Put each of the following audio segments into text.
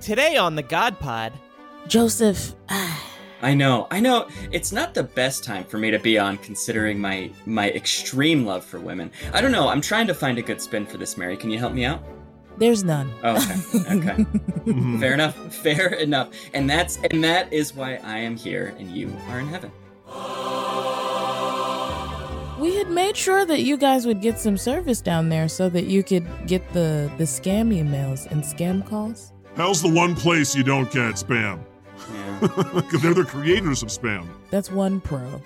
Today on The God Pod, Joseph. I know. It's not the best time for me to be on, considering my extreme love for women. I don't know. I'm trying to find a good spin for this, Mary. Can you help me out? There's none. Oh, okay. Fair enough. And that is why I am here and you are in heaven. We had made sure that you guys would get some service down there so that you could get the scam emails and scam calls. Hell's the one place you don't get spam. Yeah. Because they're the creators of spam. That's one pro.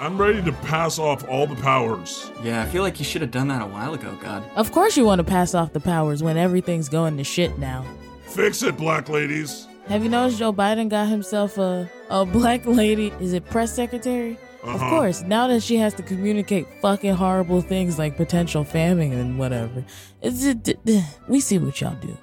I'm ready to pass off all the powers. Yeah, I feel like you should have done that a while ago, God. Of course you want to pass off the powers when everything's going to shit now. Fix it, black ladies. Have you noticed Joe Biden got himself a black lady? Is it press secretary? Uh-huh. Of course. Now that she has to communicate fucking horrible things like potential famine and whatever. We see what y'all do.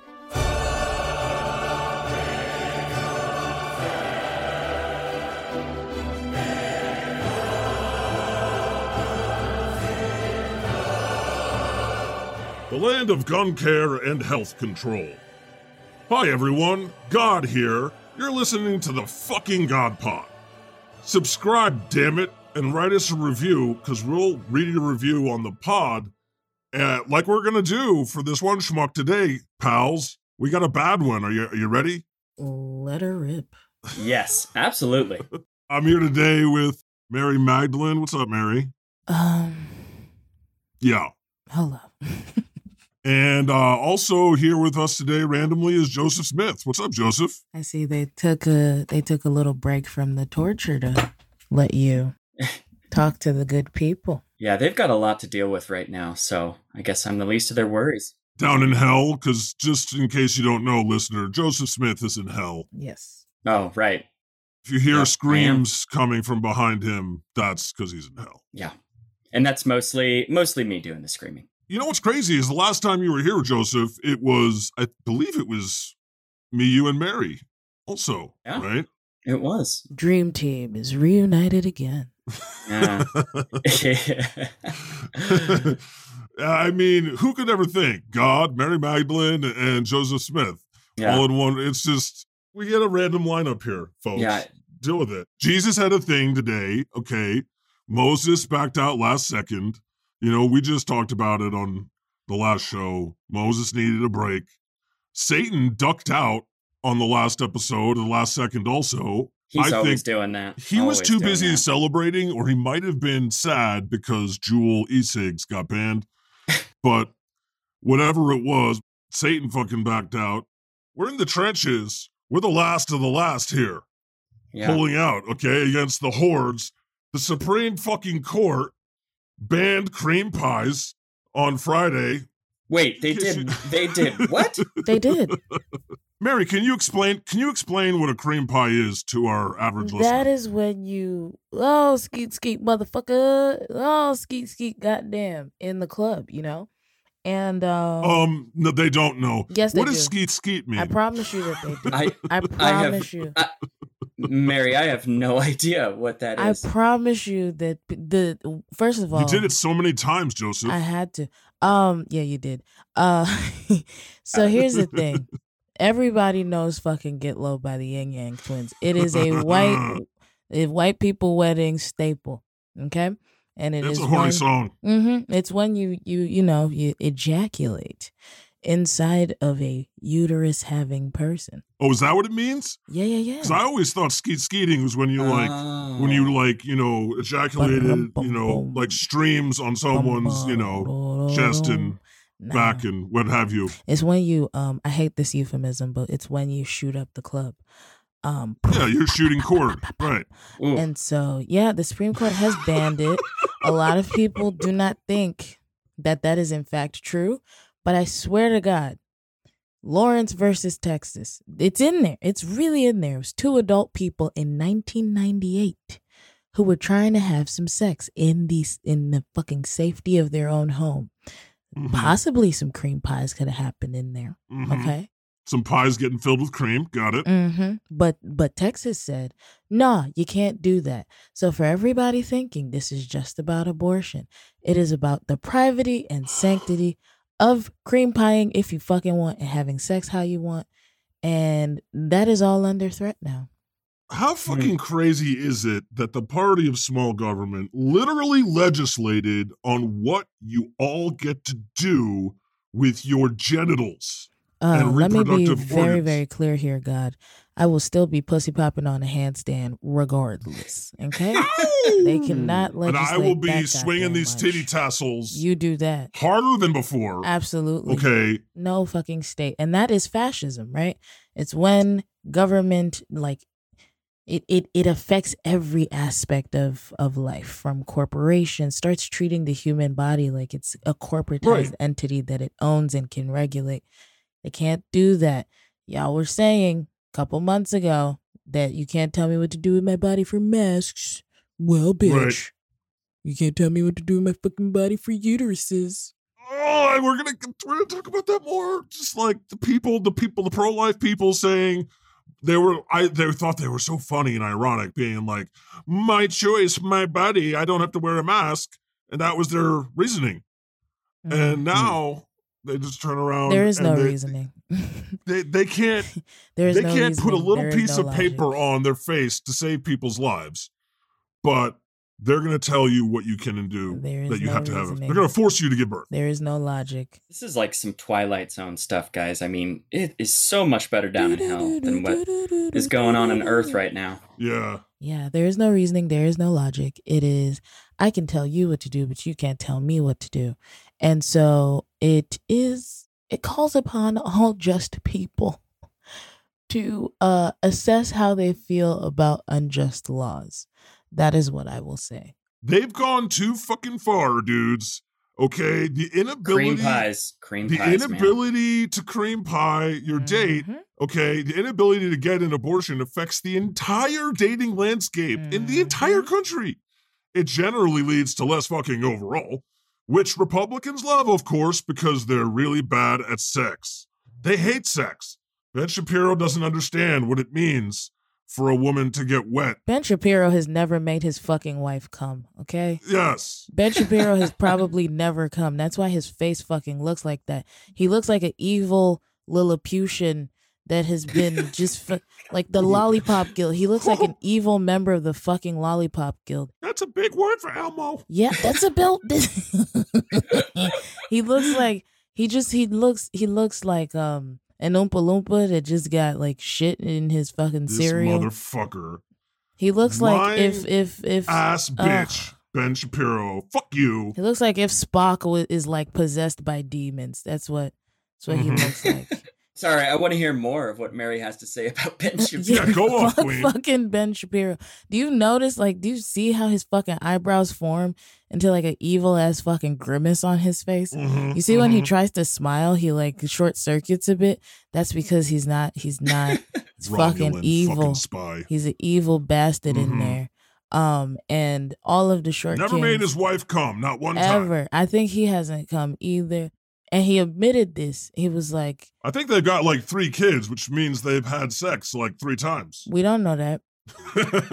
The land of gun care and health control. Hi everyone, God here. You're listening to the fucking God Pod. Subscribe, damn it, and write us a review, because we'll read your review on the pod. Like we're gonna do for this one schmuck today, pals. We got a bad one. Are you ready? Let her rip. Yes, absolutely. I'm here today with Mary Magdalene. What's up, Mary? Yeah. Hello. And also here with us today randomly is Joseph Smith. What's up, Joseph? I see they took a little break from the torture to let you talk to the good people. Yeah, they've got a lot to deal with right now, so I guess I'm the least of their worries. Down in hell, because just in case you don't know, listener, Joseph Smith is in hell. Yes. Oh, right. If you hear screams coming from behind him, that's because he's in hell. Yeah. And that's mostly me doing the screaming. You know what's crazy is the last time you were here, Joseph, I believe it was me, you, and Mary also, yeah, right? It was. Dream Team is reunited again. Yeah. I mean, who could ever think? God, Mary Magdalene, and Joseph Smith all in one. It's just, we get a random lineup here, folks. Yeah. Deal with it. Jesus had a thing today, okay? Moses backed out last second. You know, we just talked about it on the last show. Moses needed a break. Satan ducked out on the last episode, the last second also. He's always doing that. He was too busy celebrating, or he might have been sad because Juul e-cigs got banned. But whatever it was, Satan fucking backed out. We're in the trenches. We're the last of the last here. Yeah. Pulling out, okay, against the hordes. The Supreme fucking Court banned cream pies on Friday. Wait, they did. They did what? They did. Mary, can you explain what a cream pie is to our average listener? That is when you, oh, skeet, skeet, motherfucker. Oh, skeet, skeet, goddamn, in the club, you know? And, no, they don't know. Yes, what does skeet, skeet mean? I promise you that they do. I promise you. Mary, I have no idea what that is. I promise you that first of all, you did it so many times, Joseph. I had to. Yeah, you did. So here's the thing. Everybody knows fucking Get Low by the Ying Yang Twins. It is a white people wedding staple. Okay, and it's a horny song. Mm-hmm, it's when you ejaculate inside of a uterus-having person. Oh, is that what it means? Yeah. Because I always thought skeeting was when you like ejaculated, like streams on someone's, chest and back and what have you. It's when you, I hate this euphemism, but it's when you shoot up the club. Yeah, you're shooting cord, right? Ooh. And so, yeah, the Supreme Court has banned it. A lot of people do not think that is in fact true. But I swear to God, Lawrence versus Texas, it's in there. It's really in there. It was two adult people in 1998 who were trying to have some sex in the fucking safety of their own home. Mm-hmm. Possibly some cream pies could have happened in there. Mm-hmm. Okay. Some pies getting filled with cream. Got it. Mm-hmm. But Texas said, nah, you can't do that. So for everybody thinking this is just about abortion, it is about the privacy and sanctity of cream pieing if you fucking want and having sex how you want. And that is all under threat now. How fucking crazy is it that the party of small government literally legislated on what you all get to do with your genitals and reproductive organs? Let me be very, very clear here, God. I will still be pussy popping on a handstand regardless, okay? They cannot legislate. And I will be swinging these titty tassels. You do that. Harder than before. Absolutely. Okay. No fucking state. And that is fascism, right? It's when government, like, it affects every aspect of life, from corporations, starts treating the human body like it's a corporatized entity that it owns and can regulate. They can't do that. Y'all were saying a couple months ago that you can't tell me what to do with my body for masks. Well, bitch, you can't tell me what to do with my fucking body for uteruses. Oh, and we're gonna talk about that more. Just like the pro-life people saying they thought they were so funny and ironic, being like, "My choice, my body. I don't have to wear a mask," and that was their reasoning. Mm-hmm. And now. They just turn around. There is no reasoning. They can't. They can't put a little piece of paper on their face to save people's lives, but they're going to tell you what you can and do that you have to have. They're going to force you to give birth. There is no logic. This is like some Twilight Zone stuff, guys. I mean, it is so much better down in hell than what is going on in Earth right now. Yeah. Yeah. There is no reasoning. There is no logic. It is. I can tell you what to do, but you can't tell me what to do. And so it calls upon all just people to assess how they feel about unjust laws. That is what I will say. They've gone too fucking far, dudes. Okay, the inability to cream pie your date. Okay, the inability to get an abortion affects the entire dating landscape in the entire country. It generally leads to less fucking overall, which Republicans love, of course, because they're really bad at sex. They hate sex. Ben Shapiro doesn't understand what it means for a woman to get wet. Ben Shapiro has never made his fucking wife come, okay? Yes. Ben Shapiro has probably never come. That's why his face fucking looks like that. He looks like an evil Lilliputian that has been just like the Lollipop Guild. He looks like an evil member of the fucking Lollipop Guild. That's a big word for Elmo. Yeah, that's a belt. He looks like he looks like an Oompa Loompa that just got like shit in his fucking cereal. This motherfucker. He looks like if ass bitch. Ben Shapiro, fuck you. He looks like if Spock is like possessed by demons. That's what he looks like. Sorry, I want to hear more of what Mary has to say about Ben Shapiro. Yeah, go on, queen. Fucking Ben Shapiro. Do you notice, like, do you see how his fucking eyebrows form into, like, an evil-ass fucking grimace on his face? Mm-hmm, you see when he tries to smile, he, like, short-circuits a bit? That's because he's not fucking evil. Fucking spy. He's an evil bastard in there. And all of the short Never made his wife come, not one time. Ever. I think he hasn't come either. And he admitted this. He was like... I think they've got like 3 kids, which means they've had sex like 3 times. We don't know that.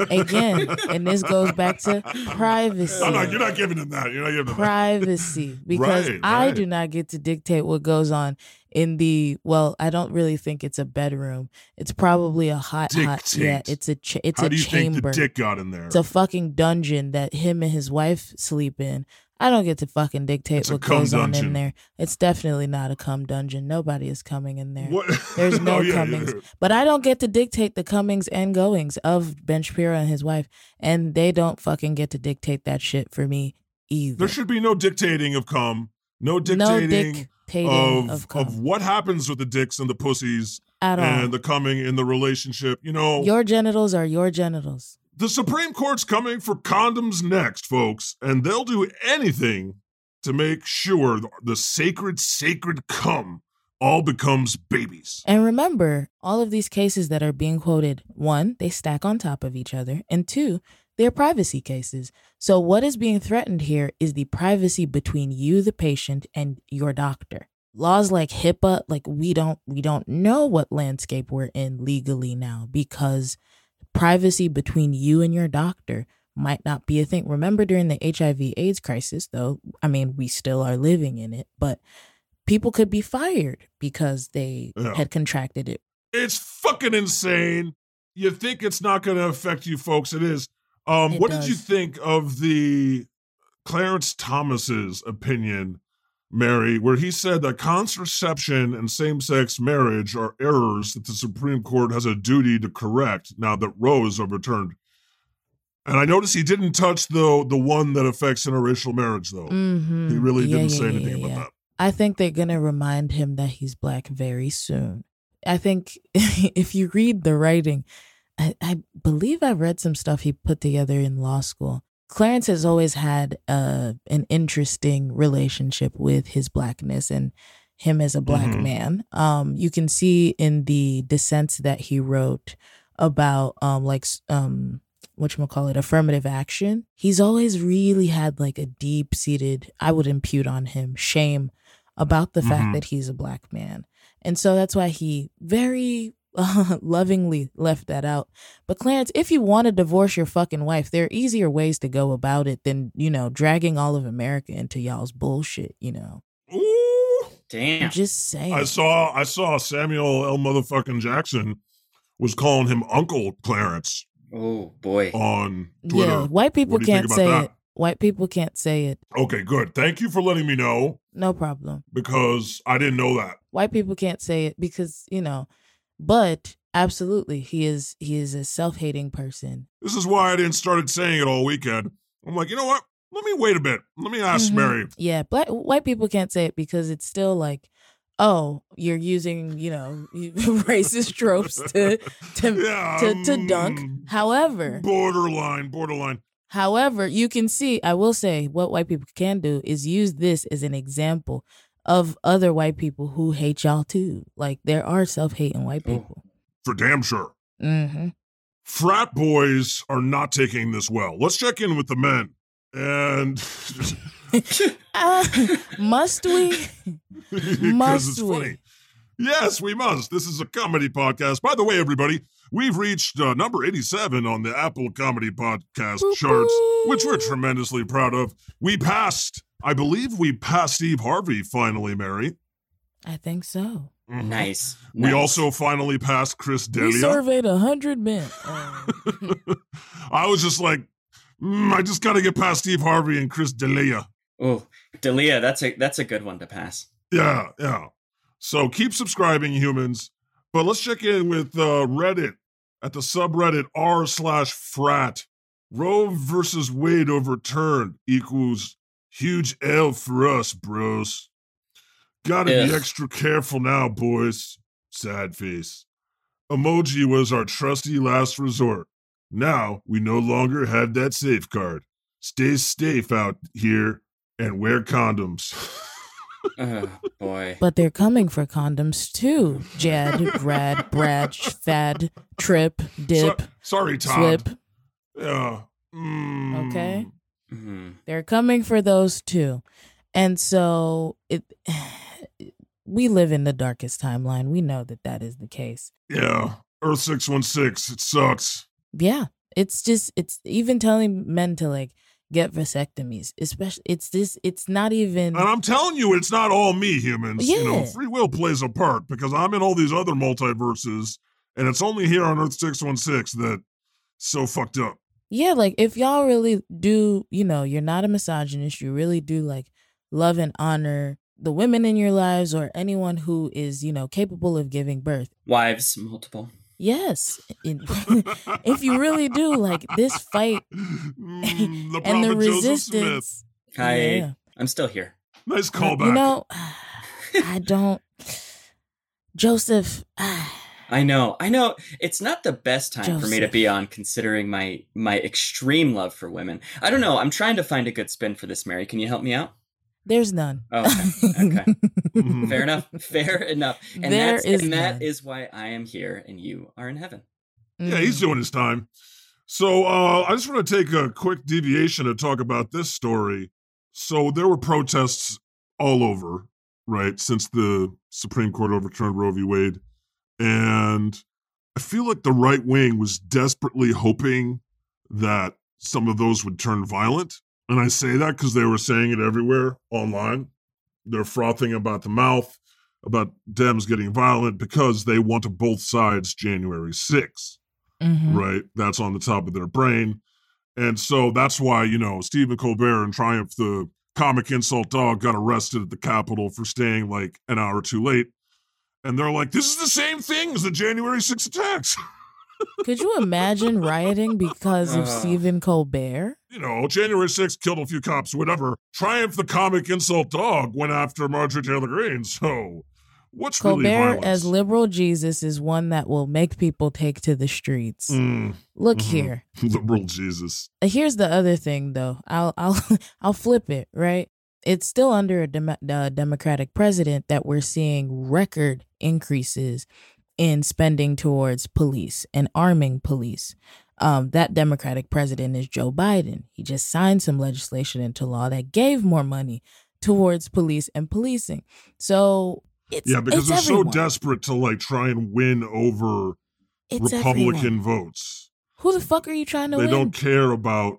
Again, and this goes back to privacy. No, you're not giving him that. You're not giving him privacy. Because I do not get to dictate what goes on in the... Well, I don't really think it's a bedroom. It's probably a hot... Yeah, it's a chamber. How do you think the dick got in there? It's a fucking dungeon that him and his wife sleep in. I don't get to fucking dictate what goes on in there. It's definitely not a cum dungeon. Nobody is coming in there. What? There's no comings. Yeah. But I don't get to dictate the comings and goings of Ben Shapiro and his wife. And they don't fucking get to dictate that shit for me either. There should be no dictating of cum. No dictating of what happens with the dicks and the pussies. At all. And the coming in the relationship. You know, your genitals are your genitals. The Supreme Court's coming for condoms next, folks, and they'll do anything to make sure the sacred cum all becomes babies. And remember, all of these cases that are being quoted, 1, they stack on top of each other, and 2, they're privacy cases. So what is being threatened here is the privacy between you, the patient, and your doctor. Laws like HIPAA, like we don't know what landscape we're in legally now because privacy between you and your doctor might not be a thing. Remember during the HIV/AIDS crisis, though, I mean, we still are living in it, but people could be fired because they had contracted it. It's fucking insane. You think it's not going to affect you folks. It is. What did you think of the Clarence Thomas's opinion, Mary, where he said that contraception and same-sex marriage are errors that the Supreme Court has a duty to correct now that Roe is overturned? And I noticed he didn't touch, though, the one that affects interracial marriage, though. Mm-hmm. He really didn't say anything about that. I think they're going to remind him that he's black very soon. I think if you read the writing, I believe I read some stuff he put together in law school. Clarence has always had an interesting relationship with his blackness and him as a black man. You can see in the dissents that he wrote about affirmative action. He's always really had like a deep seated, I would impute on him, shame about the fact that he's a black man. And so that's why he very lovingly left that out. But Clarence, if you want to divorce your fucking wife, there are easier ways to go about it than, you know, dragging all of America into y'all's bullshit, you know. Ooh. Damn. I'm just saying. I saw Samuel L. motherfucking Jackson was calling him Uncle Clarence. Oh, boy. On Twitter. Yeah, white people can't say it. White people can't say it. Okay, good. Thank you for letting me know. No problem. Because I didn't know that. White people can't say it because, you know, but absolutely, he is a self-hating person. This is why I didn't start saying it all weekend. I'm like, you know what? Let me wait a bit. Let me ask Mary. Yeah, white people can't say it because it's still like, oh, you're using, you know, racist tropes to dunk. However. Borderline. However, you can see, I will say, what white people can do is use this as an example of other white people who hate y'all too. Like, there are self-hating white people. For damn sure. Mm-hmm. Frat boys are not taking this well. Let's check in with the men. And... must we? Must it's we? Funny. Yes, we must. This is a comedy podcast. By the way, everybody, we've reached number 87 on the Apple Comedy Podcast charts, which we're tremendously proud of. I believe we passed Steve Harvey finally, Mary. I think so. Mm-hmm. Nice. We also finally passed Chris D'Elia. We surveyed 100 men. I was just like, I just got to get past Steve Harvey and Chris D'Elia. Oh, D'Elia, that's a good one to pass. Yeah, yeah. So keep subscribing, humans. But let's check in with Reddit at the subreddit r/frat. Roe versus Wade overturned equals huge L for us, bros. Gotta be extra careful now, boys. Sad face. Emoji was our trusty last resort. Now we no longer have that safeguard. Stay safe out here and wear condoms. Oh, boy. But they're coming for condoms, too. Jad, grad, brad, fad, trip, dip. Sorry, Todd. Slip. Yeah. Mm. Okay? Mm-hmm. They're coming for those, too. And so we live in the darkest timeline. We know that is the case. Yeah. Earth 616. It sucks. Yeah. It's even telling men to, like, get vasectomies, especially it's not even. And I'm telling you, it's not all me, humans. Yeah. You know, free will plays a part because I'm in all these other multiverses and it's only here on Earth 616 that's so fucked up. Yeah, like if y'all really do, you know, you're not a misogynist, you really do like love and honor the women in your lives or anyone who is, you know, capable of giving birth. Wives, multiple. Yes. If you really do, like, this fight the and the resistance. I'm still here. Nice callback. You know, I don't... Joseph... I know. It's not the best time for me to be on, considering my extreme love for women. I don't know. I'm trying to find a good spin for this, Mary. Can you help me out? There's none. Oh, okay. Fair enough. And that is why I am here and you are in heaven. Mm-hmm. Yeah, he's doing his time. So I just want to take a quick deviation to talk about this story. So there were protests all over, right, since the Supreme Court overturned Roe v. Wade. And I feel like the right wing was desperately hoping that some of those would turn violent. And I say that because they were saying it everywhere online. They're frothing about the mouth, about Dems getting violent because they want to both sides January 6th, right? That's on the top of their brain. And so that's why, you know, Stephen Colbert and Triumph, the comic insult dog, got arrested at the Capitol for staying like an hour too late. And they're like, this is the same thing as the January 6th attacks. Could you imagine rioting because of Stephen Colbert? You know, January 6th killed a few cops, whatever. Triumph, the comic insult dog, went after Marjorie Taylor Greene. So what's Colbert, really violence? As liberal Jesus, is one that will make people take to the streets. Look here. Liberal Jesus. Here's the other thing, though. I'll flip it, right? It's still under a Democratic president that we're seeing record increases in spending towards police and arming police. That Democratic president is Joe Biden. He just signed some legislation into law that gave more money towards police and policing. So it's because they're everyone. So desperate to like try and win over Republican votes. Who the fuck are you trying to win? They don't care about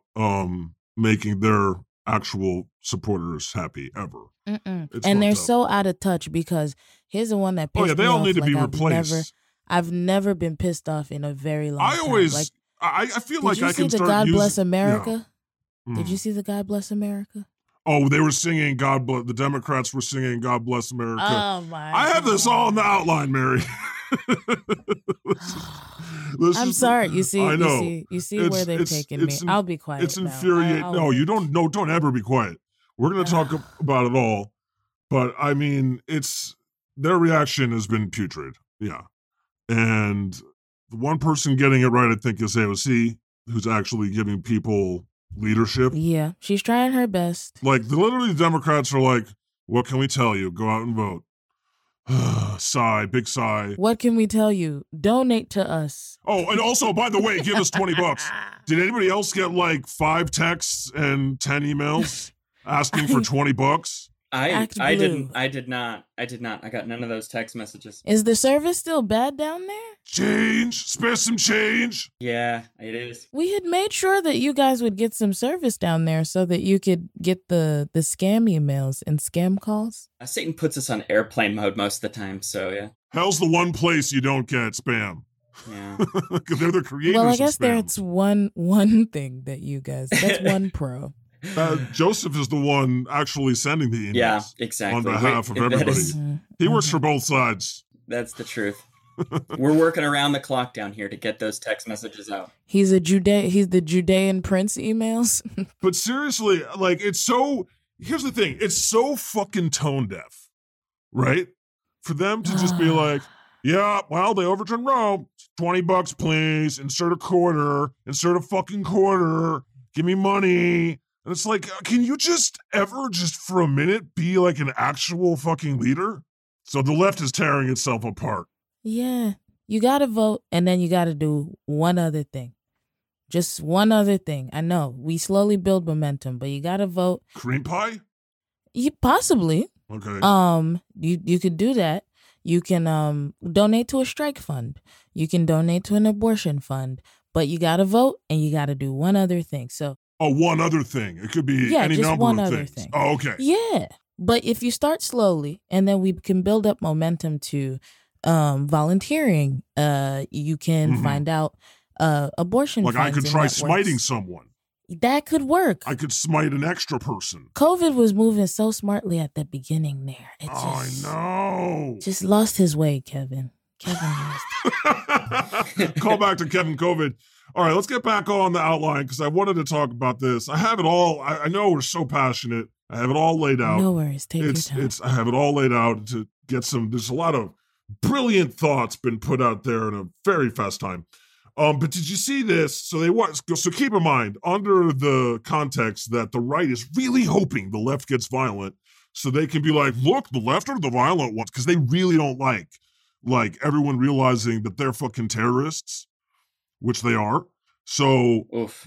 making their actual supporters happy ever. And they're so out of touch because here's the one that pissed me off. They all need to be replaced. I've never been pissed off in a very long time. I feel like I can start using... Did you see the God Bless America? Did you see the God Bless America? Oh, they were singing God Bless... The Democrats were singing God Bless America. Oh, my God. I have this all in the outline, Mary. I'm sorry. You see where they've taken me. I'll be quiet. It's infuriating. No, you don't. No, don't ever be quiet. We're going to talk about it all, but I mean, their reaction has been putrid. Yeah, and the one person getting it right, I think, is AOC, who's actually giving people leadership. Yeah, she's trying her best. Like literally, the Democrats are like, "What can we tell you? Go out and vote." Sigh, big sigh. What can we tell you? Donate to us. Oh, and also, by the way, give us $20. Did anybody else get like 5 texts and 10 emails asking for $20? I did not. I got none of those text messages. Is the service still bad down there? Change. Spare some change. Yeah, it is. We had made sure that you guys would get some service down there so that you could get the scam emails and scam calls. Satan puts us on airplane mode most of the time, so yeah. Hell's the one place you don't get spam. Yeah. Because they're the creators of spam. Well, I guess that's one thing that you guys, that's one pro. Joseph is the one actually sending the emails on behalf of everybody. He works for both sides. That's the truth. We're working around the clock down here to get those text messages out. He's the Judean prince emails. But seriously, like here's the thing. It's so fucking tone deaf, right? For them to just be like, yeah, well, they overturned Roe. $20, please. Insert a quarter. Insert a fucking quarter. Give me money. And it's like, can you just for a minute be like an actual fucking leader? So the left is tearing itself apart. Yeah. You got to vote and then you got to do one other thing. Just one other thing. I know we slowly build momentum, but you got to vote. Cream pie? You possibly. Okay. You could do that. You can donate to a strike fund. You can donate to an abortion fund, but you got to vote and you got to do one other thing. So one other thing. It could be any number of things. Thing. Oh, okay. Yeah. But if you start slowly and then we can build up momentum to volunteering, you can find out abortion. Like I could try smiting someone. That could work. I could smite an extra person. COVID was moving so smartly at the beginning there. It just, I know. Just lost his way, Kevin. Call back to Kevin Covid. All right, let's get back on the outline because I wanted to talk about this. I have it all. I know we're so passionate. I have it all laid out. No worries. Take your time. I have it all laid out to get some. There's a lot of brilliant thoughts been put out there in a very fast time. But did you see this? So keep in mind, under the context that the right is really hoping the left gets violent so they can be like, look, the left are the violent ones because they really don't like everyone realizing that they're fucking terrorists. Which they are. So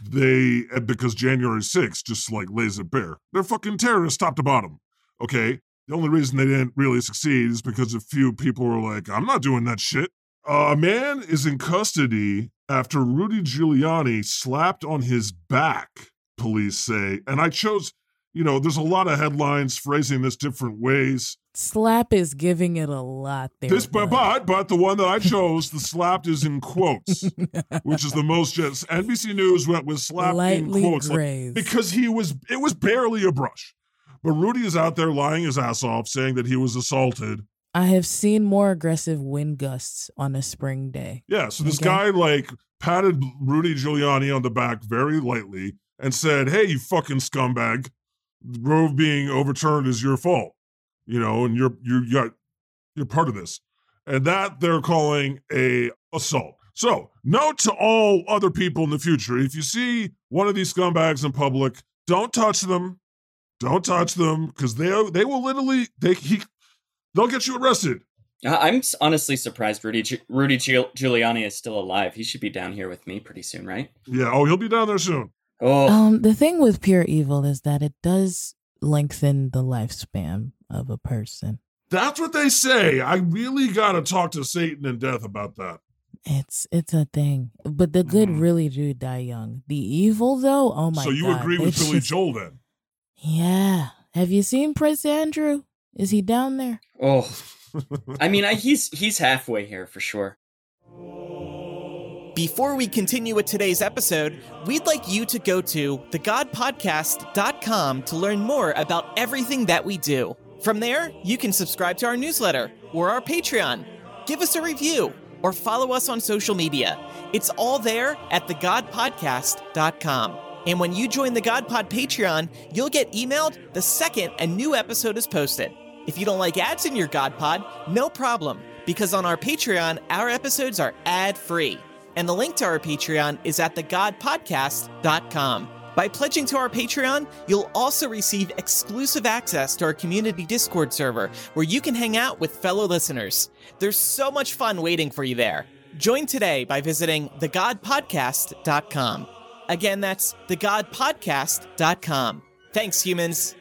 because January 6th just like lays it bare. They're fucking terrorists top to bottom. Okay. The only reason they didn't really succeed is because a few people were like, I'm not doing that shit. A man is in custody after Rudy Giuliani slapped on his back, police say. And I chose, you know, there's a lot of headlines phrasing this different ways. Slap is giving it a lot there. This, but the one that I chose, the slapped is in quotes, which is the most. Just NBC News went with slapped lightly in quotes, like, because it was barely a brush. But Rudy is out there lying his ass off, saying that he was assaulted. I have seen more aggressive wind gusts on a spring day. Yeah, so this guy like patted Rudy Giuliani on the back very lightly and said, "Hey, you fucking scumbag! Roe being overturned is your fault, you know, and you're part of this." And that they're calling a assault. So, note to all other people in the future: if you see one of these scumbags in public, don't touch them. Don't touch them, because they will literally they'll get you arrested. I'm honestly surprised Rudy Giuliani is still alive. He should be down here with me pretty soon, right? Yeah. Oh, he'll be down there soon. Oh. The thing with pure evil is that it does lengthen the lifespan of a person. That's what they say. I really got to talk to Satan and death about that. It's a thing. But the good really do die young. The evil, though, oh my God. So you agree with Billy Joel then? Yeah. Have you seen Prince Andrew? Is he down there? Oh, I mean, he's halfway here for sure. Before we continue with today's episode, we'd like you to go to thegodpodcast.com to learn more about everything that we do. From there, you can subscribe to our newsletter or our Patreon. Give us a review or follow us on social media. It's all there at thegodpodcast.com. And when you join the God Pod Patreon, you'll get emailed the second a new episode is posted. If you don't like ads in your God Pod, no problem, because on our Patreon, our episodes are ad-free. And the link to our Patreon is at thegodpodcast.com. By pledging to our Patreon, you'll also receive exclusive access to our community Discord server, where you can hang out with fellow listeners. There's so much fun waiting for you there. Join today by visiting thegodpodcast.com. Again, that's thegodpodcast.com. Thanks, humans.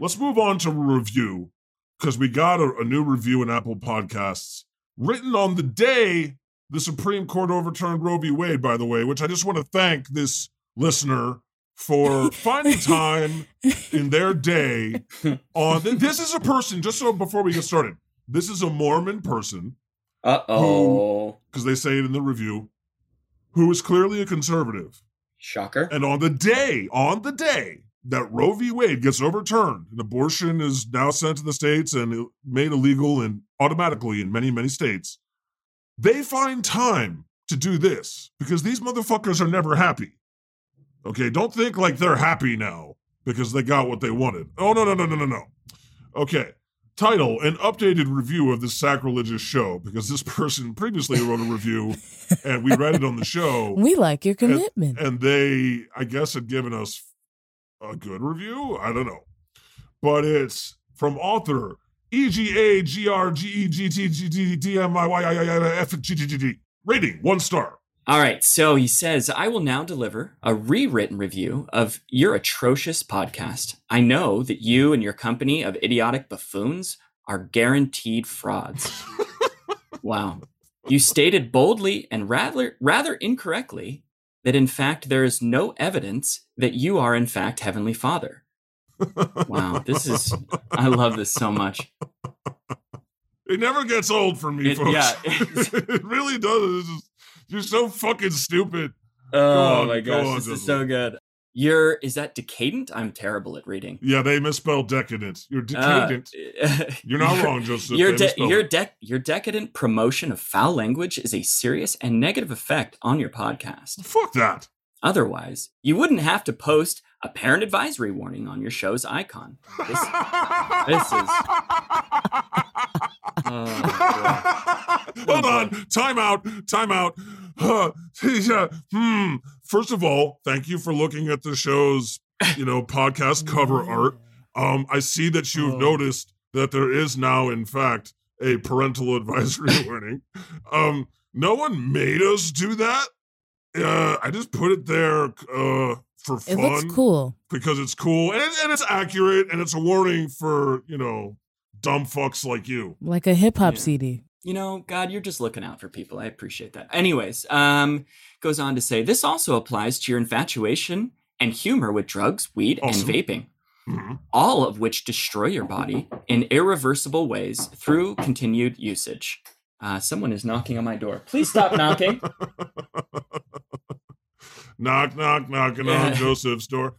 Let's move on to review, because we got a new review in Apple Podcasts written on the day the Supreme Court overturned Roe v. Wade, by the way, which I just want to thank this listener for finding time in their day. This is a person, just so before we get started, this is a Mormon person. Uh-oh. Because they say it in the review. Who is clearly a conservative. Shocker. And on the day that Roe v. Wade gets overturned, and abortion is now sent to the states and made illegal and automatically in many, many states, they find time to do this because these motherfuckers are never happy. Okay, don't think like they're happy now because they got what they wanted. Oh, no. Okay, title, an updated review of this sacrilegious show, because this person previously wrote a review and we read it on the show. We like your commitment. And they, I guess, had given us a good review. I don't know. But it's from author EGAGRGEGTGTTMIYIFGGG. Rating 1 star. All right. So he says, I will now deliver a rewritten review of your atrocious podcast. I know that you and your company of idiotic buffoons are guaranteed frauds. Wow. You stated boldly and rather incorrectly that, in fact, there is no evidence that you are, in fact, Heavenly Father. Wow. I love this so much. It never gets old for me, folks. Yeah, it really does. You're so fucking stupid. Oh, my gosh. This is so good. Is that decadent? I'm terrible at reading. Yeah, they misspelled decadent. You're decadent. You're not wrong, Joseph. Your decadent promotion of foul language is a serious and negative effect on your podcast. Fuck that. Otherwise, you wouldn't have to post a parent advisory warning on your show's icon. This is... Hold on. Time out. First of all, thank you for looking at the show's, podcast cover art. I see that you've noticed that there is now, in fact, a parental advisory warning. No one made us do that. I just put it there for fun. It looks cool. Because it's cool. And it's accurate. And it's a warning for, dumb fucks like you. Like a hip-hop CD. God, you're just looking out for people. I appreciate that. Anyways, goes on to say, this also applies to your infatuation and humor with drugs, weed, awesome. And vaping, mm-hmm. all of which destroy your body in irreversible ways through continued usage. Someone is knocking on my door. Please stop knocking. Knock, knock, knocking on Joseph's door.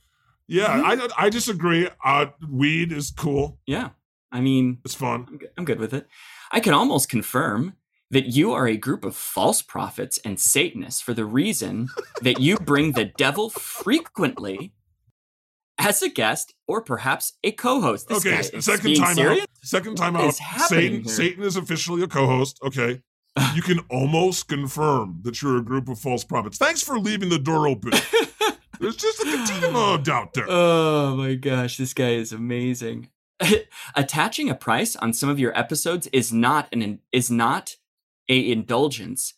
Yeah, mm-hmm. I disagree. Weed is cool. Yeah, I mean, it's fun. I'm good with it. I can almost confirm that you are a group of false prophets and Satanists for the reason that you bring the devil frequently as a guest or perhaps a co-host. This okay, second time out. Satan is officially a co-host. Okay. You can almost confirm that you're a group of false prophets. Thanks for leaving the door open. There's just a continuum of doubt there. Oh my gosh, this guy is amazing. Attaching a price on some of your episodes is not an indulgence,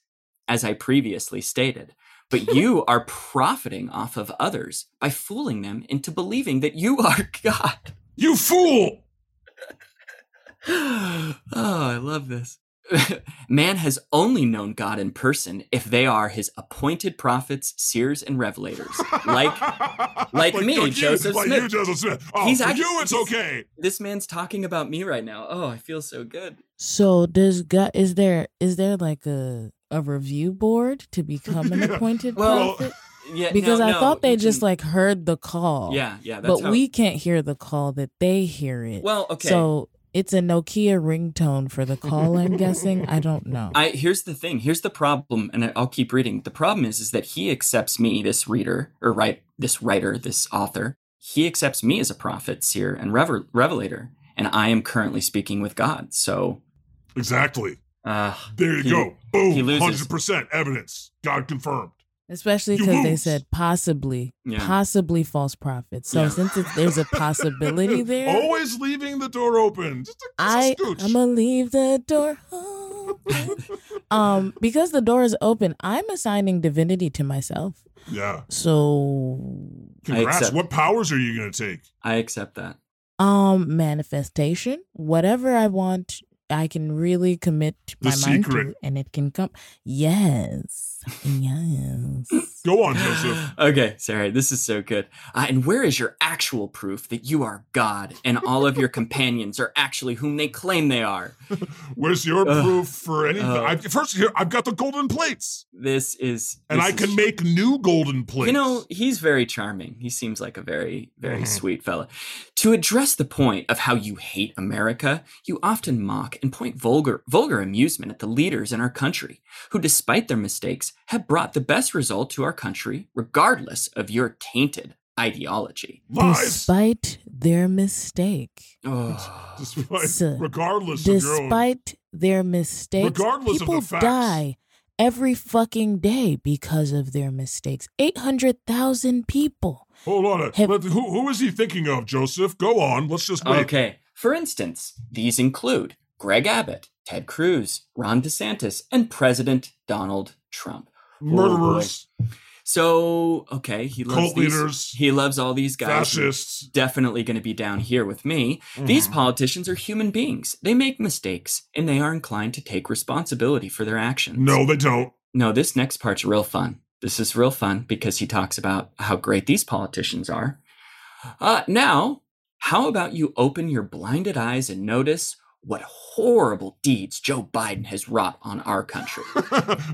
as I previously stated. But you are profiting off of others by fooling them into believing that you are God. You fool! Oh, I love this. Man has only known God in person if they are his appointed prophets, seers, and revelators. Like me, Joseph Smith. You, Joseph Smith. Oh, he's actually, you, it's okay. This man's talking about me right now. Oh, I feel so good. So does God, is there like a review board to become an appointed prophet? Yeah, because I thought they just like heard the call. Yeah. That's but we can't hear the call that they hear it. Well, okay. So it's a Nokia ringtone for the call, I'm guessing. I don't know. Here's the thing. Here's the problem, and I'll keep reading. The problem is that he accepts me, this author. He accepts me as a prophet, seer, and revelator, and I am currently speaking with God. So, exactly. There you go. Boom. He loses. 100% evidence. God confirmed. Especially because they said possibly false prophets. So since there's a possibility there. Always leaving the door open. I'm going to leave the door open. Because the door is open, I'm assigning divinity to myself. Yeah. So. Congrats. What powers are you going to take? I accept that. Manifestation. Whatever I want, I can really commit my mind to, and it can come. Yes. Go on, Joseph. Okay, sorry. This is so good. And where is your actual proof that you are God and all of your companions are actually whom they claim they are? Where's your proof for anything? First, here I've got the golden plates. I can make new golden plates. You know, he's very charming. He seems like a very, very sweet fella. To address the point of how you hate America, you often mock and point vulgar amusement at the leaders in our country, who, despite their mistakes, have brought the best result to our country, regardless of your tainted ideology. Lies. Despite their mistake. Oh. Regardless of their mistakes, people die every fucking day because of their mistakes. 800,000 people. Hold on. Who is he thinking of, Joseph? Go on. Let's just wait. Okay. For instance, these include Greg Abbott, Ted Cruz, Ron DeSantis, and President Donald Trump. Murderers. Oh, so, okay, he loves cult leaders. He loves all these guys. Fascists. Definitely going to be down here with me. Mm. These politicians are human beings. They make mistakes, and they are inclined to take responsibility for their actions. No, they don't. No, this next part's real fun. This is real fun because he talks about how great these politicians are. Now, how about you open your blinded eyes and notice what horrible deeds Joe Biden has wrought on our country.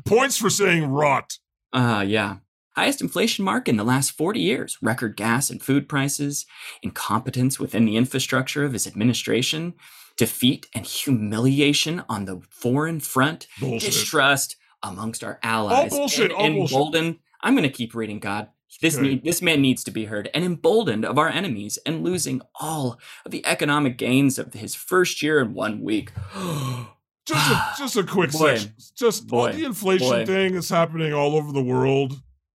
Points for saying wrought. Yeah. Highest inflation mark in the last 40 years, record gas and food prices, incompetence within the infrastructure of his administration, defeat and humiliation on the foreign front, bullshit. Distrust amongst our allies. All bullshit. Emboldened. I'm going to keep reading, God. This man needs to be heard and emboldened of our enemies and losing all of the economic gains of his first year in 1 week. just a quick section. Just the inflation thing is happening all over the world.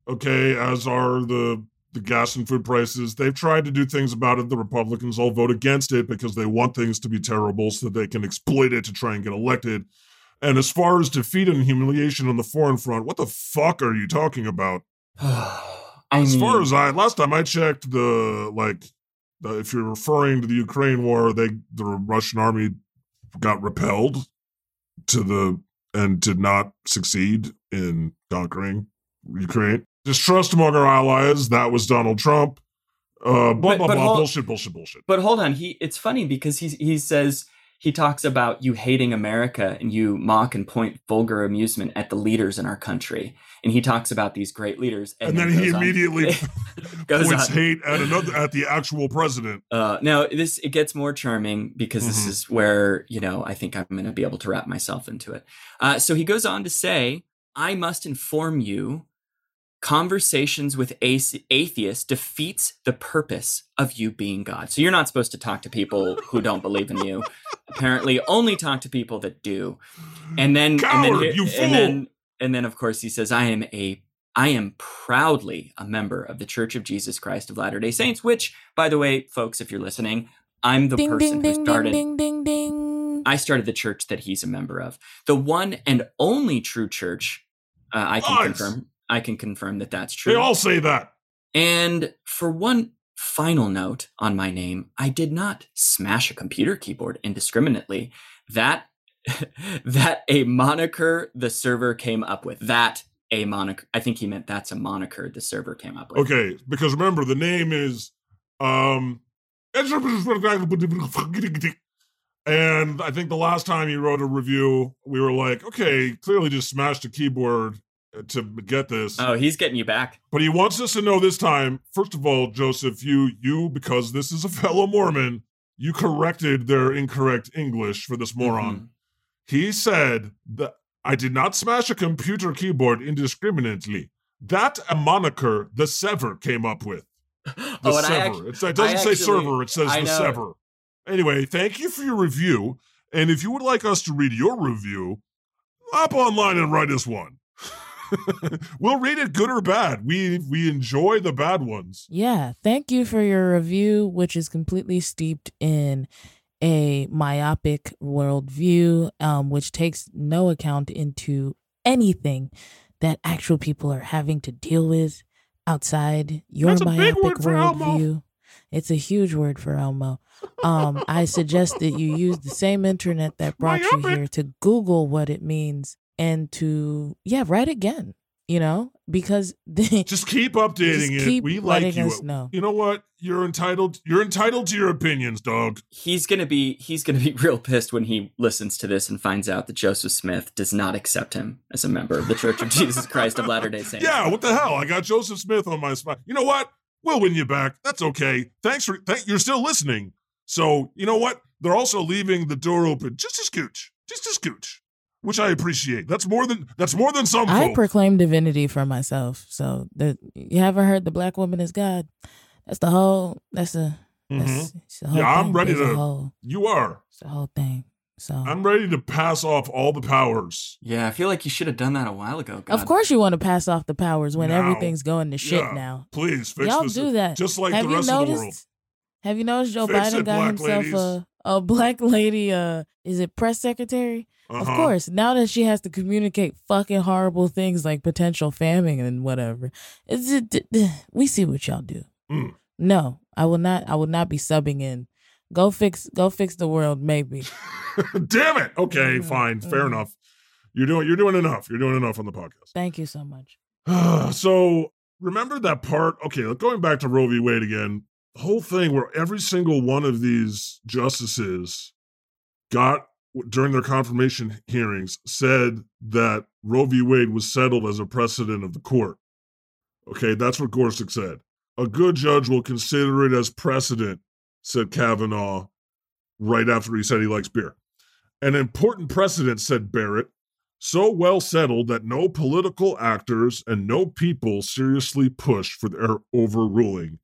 Okay, as are the gas and food prices. They've tried to do things about it. The Republicans all vote against it because they want things to be terrible so that they can exploit it to try and get elected. And as far as defeat and humiliation on the foreign front, what the fuck are you talking about? Last time I checked, if you're referring to the Ukraine war, the Russian army got repelled and did not succeed in conquering Ukraine. distrust among our allies. That was Donald Trump. Bullshit. But hold on. It's funny because he says, he talks about you hating America and you mock and point vulgar amusement at the leaders in our country. And he talks about these great leaders. And then he immediately points hate at the actual president. It gets more charming because this is where, I think I'm going to be able to wrap myself into it. So he goes on to say, I must inform you, conversations with atheists defeats the purpose of you being God. So you're not supposed to talk to people who don't believe in you. Apparently, only talk to people that do. And then, Coward, and then, of course, he says, "I am proudly a member of the Church of Jesus Christ of Latter-day Saints." Which, by the way, folks, if you're listening, I'm the person who started. I started the church that he's a member of, the one and only true church. I can confirm that that's true. They all say that. And for one final note on my name, I did not smash a computer keyboard indiscriminately. That a moniker the server came up with. I think he meant that's a moniker the server came up with. Okay, because remember, the name is... and I think the last time he wrote a review, we were like, okay, clearly just smashed a keyboard to get this. Oh, he's getting you back. But he wants us to know this time, first of all, Joseph, you, because this is a fellow Mormon, you corrected their incorrect English for this moron. Mm-hmm. He said that I did not smash a computer keyboard indiscriminately. That a moniker the Sever came up with. It doesn't say server, it says the Sever. Anyway, thank you for your review. And if you would like us to read your review, hop online and write us one. We'll read it, good or bad. We enjoy the bad ones. Yeah, thank you for your review, which is completely steeped in a myopic worldview, which takes no account into anything that actual people are having to deal with outside your myopic worldview. It's a huge word for Elmo. I suggest that you use the same internet that brought you here to Google what it means. And to, write again, because... just keep updating it. We like you. Know. You know what? You're entitled to your opinions, dog. He's gonna be real pissed when he listens to this and finds out that Joseph Smith does not accept him as a member of the Church of Jesus Christ of Latter-day Saints. Yeah, what the hell? I got Joseph Smith on my spot. You know what? We'll win you back. That's okay. Thanks for... you're still listening. So, you know what? They're also leaving the door open just a scooch. Which I appreciate. That's more than some folk. I proclaim divinity for myself. So you haven't heard the black woman is God. That's the whole yeah, thing. I'm ready you are. It's the whole thing. So I'm ready to pass off all the powers. Yeah, I feel like you should have done that a while ago. God. Of course you want to pass off the powers when everything's going to shit now. Please fix y'all this. Do that. Just like the rest of the world. Have you noticed Joe Biden got himself a black lady, is it press secretary? Uh-huh. Of course, now that she has to communicate fucking horrible things like potential famine and whatever, we see what y'all do. Mm. No, I will not be subbing in. Go fix the world, maybe. Damn it. Okay, fine. Fair enough. You're doing enough. You're doing enough on the podcast. Thank you so much. So remember that part. Okay, going back to Roe v. Wade again, the whole thing where every single one of these justices got during their confirmation hearings said that Roe v. Wade was settled as a precedent of the court. Okay, that's what Gorsuch said. A good judge will consider it as precedent, said Kavanaugh, right after he said he likes beer. An important precedent, said Barrett, so well settled that no political actors and no people seriously push for their overruling.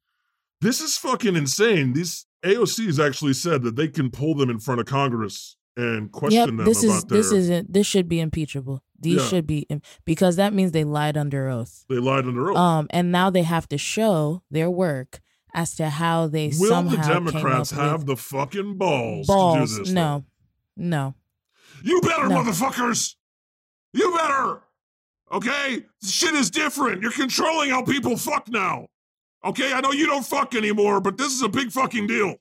This is fucking insane. These AOCs actually said that they can pull them in front of Congress and question them about their... This should be impeachable. These should be... because that means they lied under oath. And now they have to show their work as to how they somehow the Democrats have the fucking balls to do this? No. You better, motherfuckers! You better! Okay? Shit is different. You're controlling how people fuck now. Okay? I know you don't fuck anymore, but this is a big fucking deal.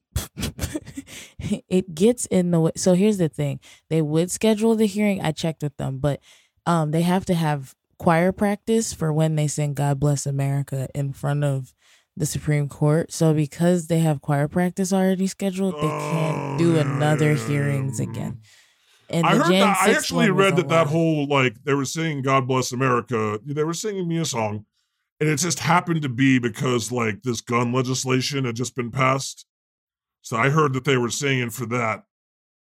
It gets in the way. So here's the thing. They would schedule the hearing. I checked with them, but they have to have choir practice for when they sing God Bless America in front of the Supreme Court. So because they have choir practice already scheduled, they can't do another hearings again. And I heard that. I actually read that whole, like, they were singing God Bless America. They were singing me a song. And it just happened to be because, like, this gun legislation had just been passed. So I heard that they were singing for that.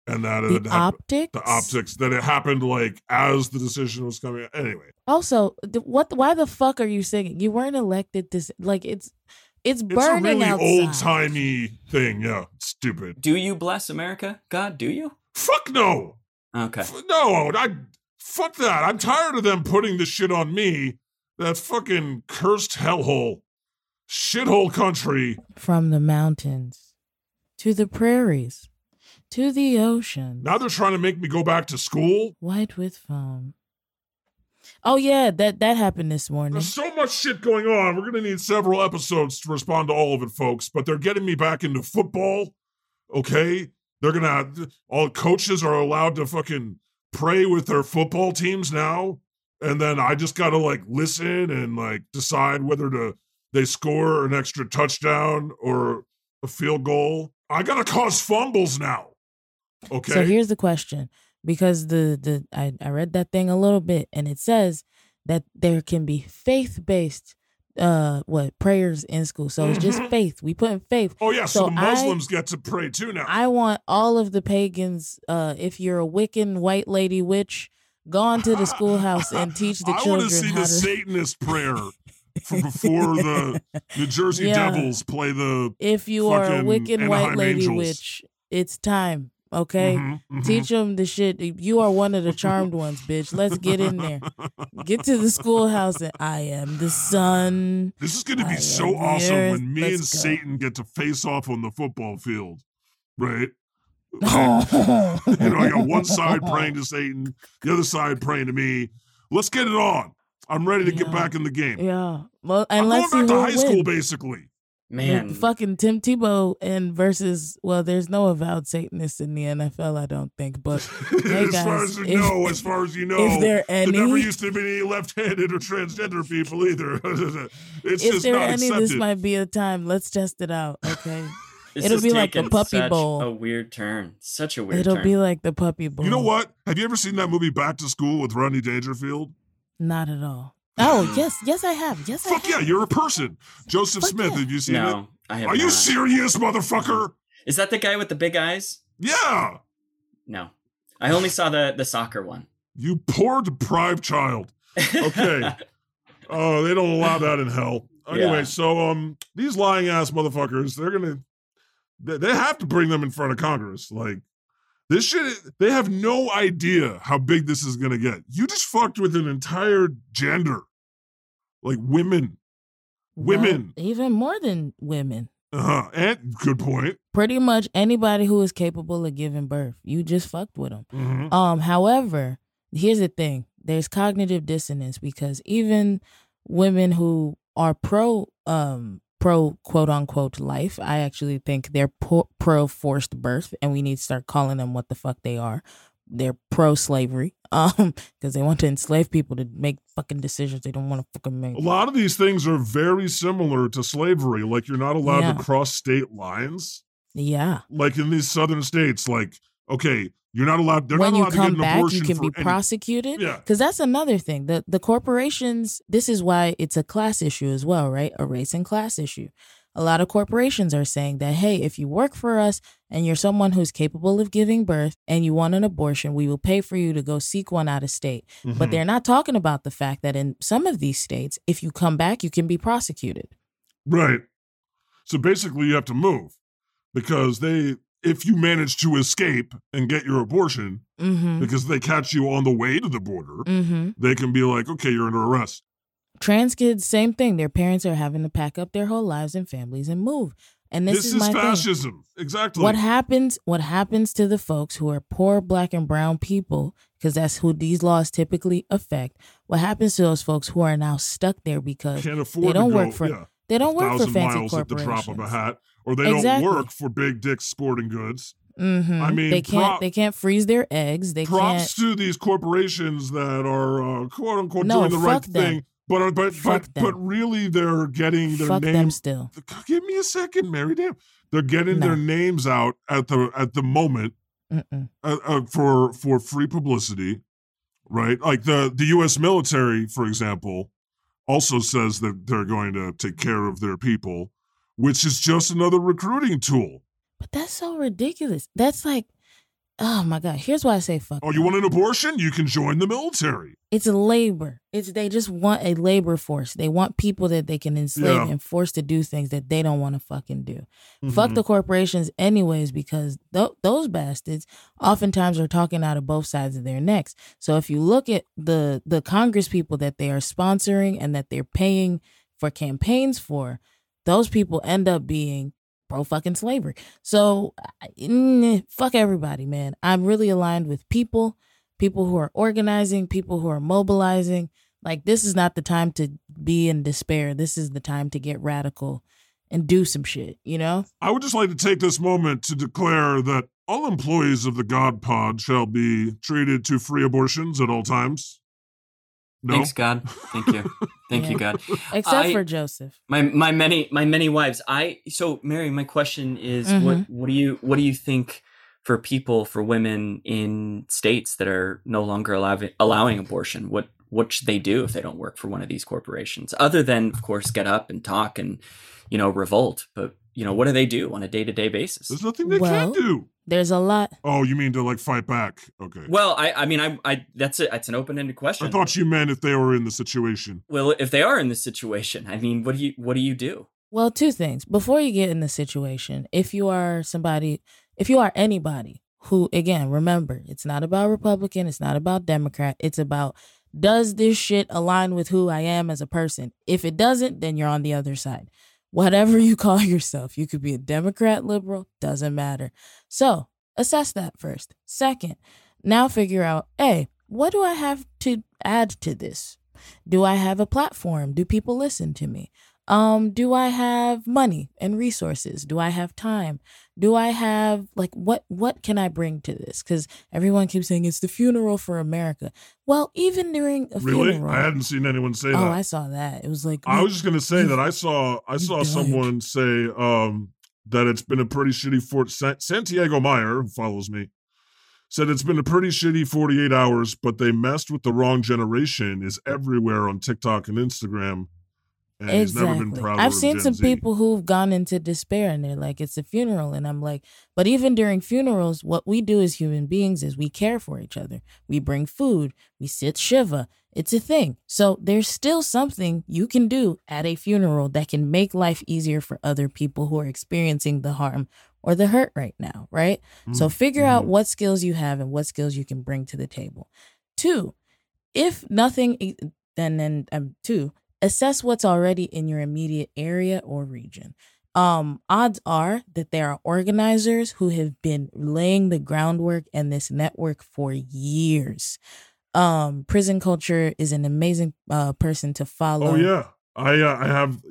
And that the optics that it happened, like, as the decision was coming. Anyway. Also, why the fuck are you singing? You weren't elected this. Like, it's burning outside. It's a really old timey thing. Yeah. It's stupid. Do you bless America? God, do you? Fuck no. Okay. Fuck that. I'm tired of them putting this shit on me. That fucking cursed hellhole. Shithole country. From the mountains to the prairies. To the ocean. Now they're trying to make me go back to school. White with foam. Oh, yeah, that happened this morning. There's so much shit going on. We're going to need several episodes to respond to all of it, folks. But they're getting me back into football, okay? They're going to... All coaches are allowed to fucking pray with their football teams now. And then I just got to, like, listen and, like, decide whether they score an extra touchdown or a field goal. I got to cause fumbles now. Okay. So here's the question, because I read that thing a little bit, and it says that there can be faith-based prayers in school. So it's just faith. We put in faith. Oh yeah, so the Muslims get to pray too now. I want all of the pagans, if you're a Wiccan white lady witch, go on to the schoolhouse and teach the children. I want to see the Satanist prayer. From before the New Jersey Devils play the If you are a Wiccan Anaheim white lady Angels. Witch, it's time, okay? Mm-hmm, mm-hmm. Teach them the shit. You are one of the charmed ones, bitch. Let's get in there. Get to the schoolhouse and I am the sun. This is going to be so awesome when me and Satan get to face off on the football field, right? I got one side praying to Satan, the other side praying to me. Let's get it on. I'm ready to get back in the game. Yeah. Well, and I'm going back to high school, basically. Man. Fucking Tim Tebow there's no avowed Satanists in the NFL, I don't think. But hey, guys, as far as you know, if there never used to be any left-handed or transgender people either. It's if just there not any, accepted. This might be a time. Let's test it out, okay? It'll be like the Puppy Bowl. A weird turn. Such a weird turn. It'll be like the Puppy Bowl. You know what? Have you ever seen that movie Back to School with Rodney Dangerfield? Not at all. Oh, yes, I have. Yes, fuck I have. Fuck yeah, you're a person. Joseph Smith, have you seen it? No, I have not. Are you serious, motherfucker? Is that the guy with the big eyes? Yeah. No. I only saw the soccer one. You poor deprived child. Okay. Oh, they don't allow that in hell. Anyway, so these lying ass motherfuckers, they have to bring them in front of Congress. Like, this shit, they have no idea how big this is going to get. You just fucked with an entire gender. Like women. Women. Well, even more than women. Uh-huh. And good point. Pretty much anybody who is capable of giving birth. You just fucked with them. Mm-hmm. However, here's the thing. There's cognitive dissonance because even women who are pro quote unquote life. I actually think they're pro forced birth, and we need to start calling them what the fuck they are. They're pro slavery because they want to enslave people to make fucking decisions they don't want to fucking make. A lot of these things are very similar to slavery. Like you're not allowed to cross state lines. Yeah, like in these southern states, like okay, you're not allowed. They're not allowed to get an abortion. You can be prosecuted. Yeah, because that's another thing. The corporations. This is why it's a class issue as well, right? A race and class issue. A lot of corporations are saying that, hey, if you work for us and you're someone who's capable of giving birth and you want an abortion, we will pay for you to go seek one out of state. Mm-hmm. But they're not talking about the fact that in some of these states, if you come back, you can be prosecuted. Right. So basically, you have to move because if you manage to escape and get your abortion, mm-hmm. because they catch you on the way to the border, mm-hmm. they can be like, okay, you're under arrest. Trans kids, same thing. Their parents are having to pack up their whole lives and families and move. And this is my fascism. Thing. Exactly. What happens to the folks who are poor black and brown people, because that's who these laws typically affect. What happens to those folks who are now stuck there because they don't work for fancy corporations. At the drop of a hat. Or they don't work for big dick sporting goods. Mm-hmm. I mean, they can't freeze their eggs. They props can't... to these corporations that are quote unquote doing the right thing, but really they're getting their names still. Give me a second, Mary. Damn, they're getting their names out at the moment for free publicity, right? Like the U.S. military, for example, also says that they're going to take care of their people, which is just another recruiting tool. But that's so ridiculous. That's like, oh my God. Here's why I say fuck. Oh, you want an abortion? You can join the military. It's labor. They just want a labor force. They want people that they can enslave and force to do things that they don't want to fucking do. Mm-hmm. Fuck the corporations anyways, because those bastards oftentimes are talking out of both sides of their necks. So if you look at the Congress people that they are sponsoring and that they're paying for campaigns for, those people end up being pro-fucking slavery. So fuck everybody, man. I'm really aligned with people who are organizing, people who are mobilizing. Like, this is not the time to be in despair. This is the time to get radical and do some shit, you know? I would just like to take this moment to declare that all employees of the God Pod shall be treated to free abortions at all times. No. Thanks, God. Thank you. Thank you, God. Except for Joseph. My many wives. So Mary, my question is, what do you think for people, for women in states that are no longer allowing abortion? What should they do if they don't work for one of these corporations? Other than, of course, get up and talk and, revolt. But, what do they do on a day-to-day basis? There's nothing they can do. There's a lot. Oh, you mean to fight back? Okay. Well, I mean, that's it. It's an open-ended question. I thought you meant if they were in the situation. Well, if they are in the situation, I mean, what do you do? Well, two things. Before you get in the situation, if you are anybody who, again, remember, it's not about Republican, it's not about Democrat, it's about, does this shit align with who I am as a person? If it doesn't, then you're on the other side. Whatever you call yourself, you could be a Democrat, liberal, doesn't matter. So assess that first. Second, now figure out, hey, what do I have to add to this? Do I have a platform? Do people listen to me? Do I have money and resources? Do I have time? Do I have what can I bring to this? Because everyone keeps saying it's the funeral for America. Well, even during a funeral. I hadn't seen anyone say that. Oh, I saw that. It was like, I was just gonna say that I saw someone say that it's been a pretty shitty Santiago Meyer, who follows me, said it's been a pretty shitty 48 hours, but they messed with the wrong generation is everywhere on TikTok and Instagram. And exactly. He's never been prouder. I've seen some people who've gone into despair and they're like, it's a funeral. And I'm like, but even during funerals, what we do as human beings is we care for each other. We bring food. We sit Shiva. It's a thing. So there's still something you can do at a funeral that can make life easier for other people who are experiencing the harm or the hurt right now. Right. Mm-hmm. So figure out what skills you have and what skills you can bring to the table. Two, if nothing, then assess what's already in your immediate area or region. Odds are that there are organizers who have been laying the groundwork and this network for years. Prison Culture is an amazing person to follow. Oh, yeah. I have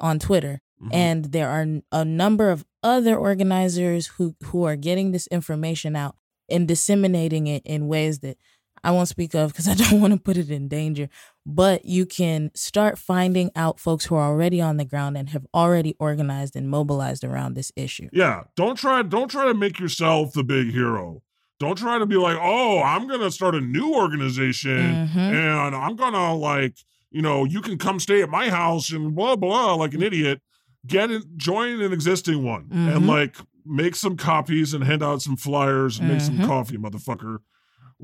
on Twitter. Mm-hmm. And there are a number of other organizers who are getting this information out and disseminating it in ways that I won't speak of because I don't want to put it in danger, but you can start finding out folks who are already on the ground and have already organized and mobilized around this issue. Yeah. Don't try to make yourself the big hero. Don't try to be like, oh, I'm going to start a new organization and I'm going to you can come stay at my house and blah, blah, like an idiot. Join an existing one and make some copies and hand out some flyers and make some coffee, motherfucker.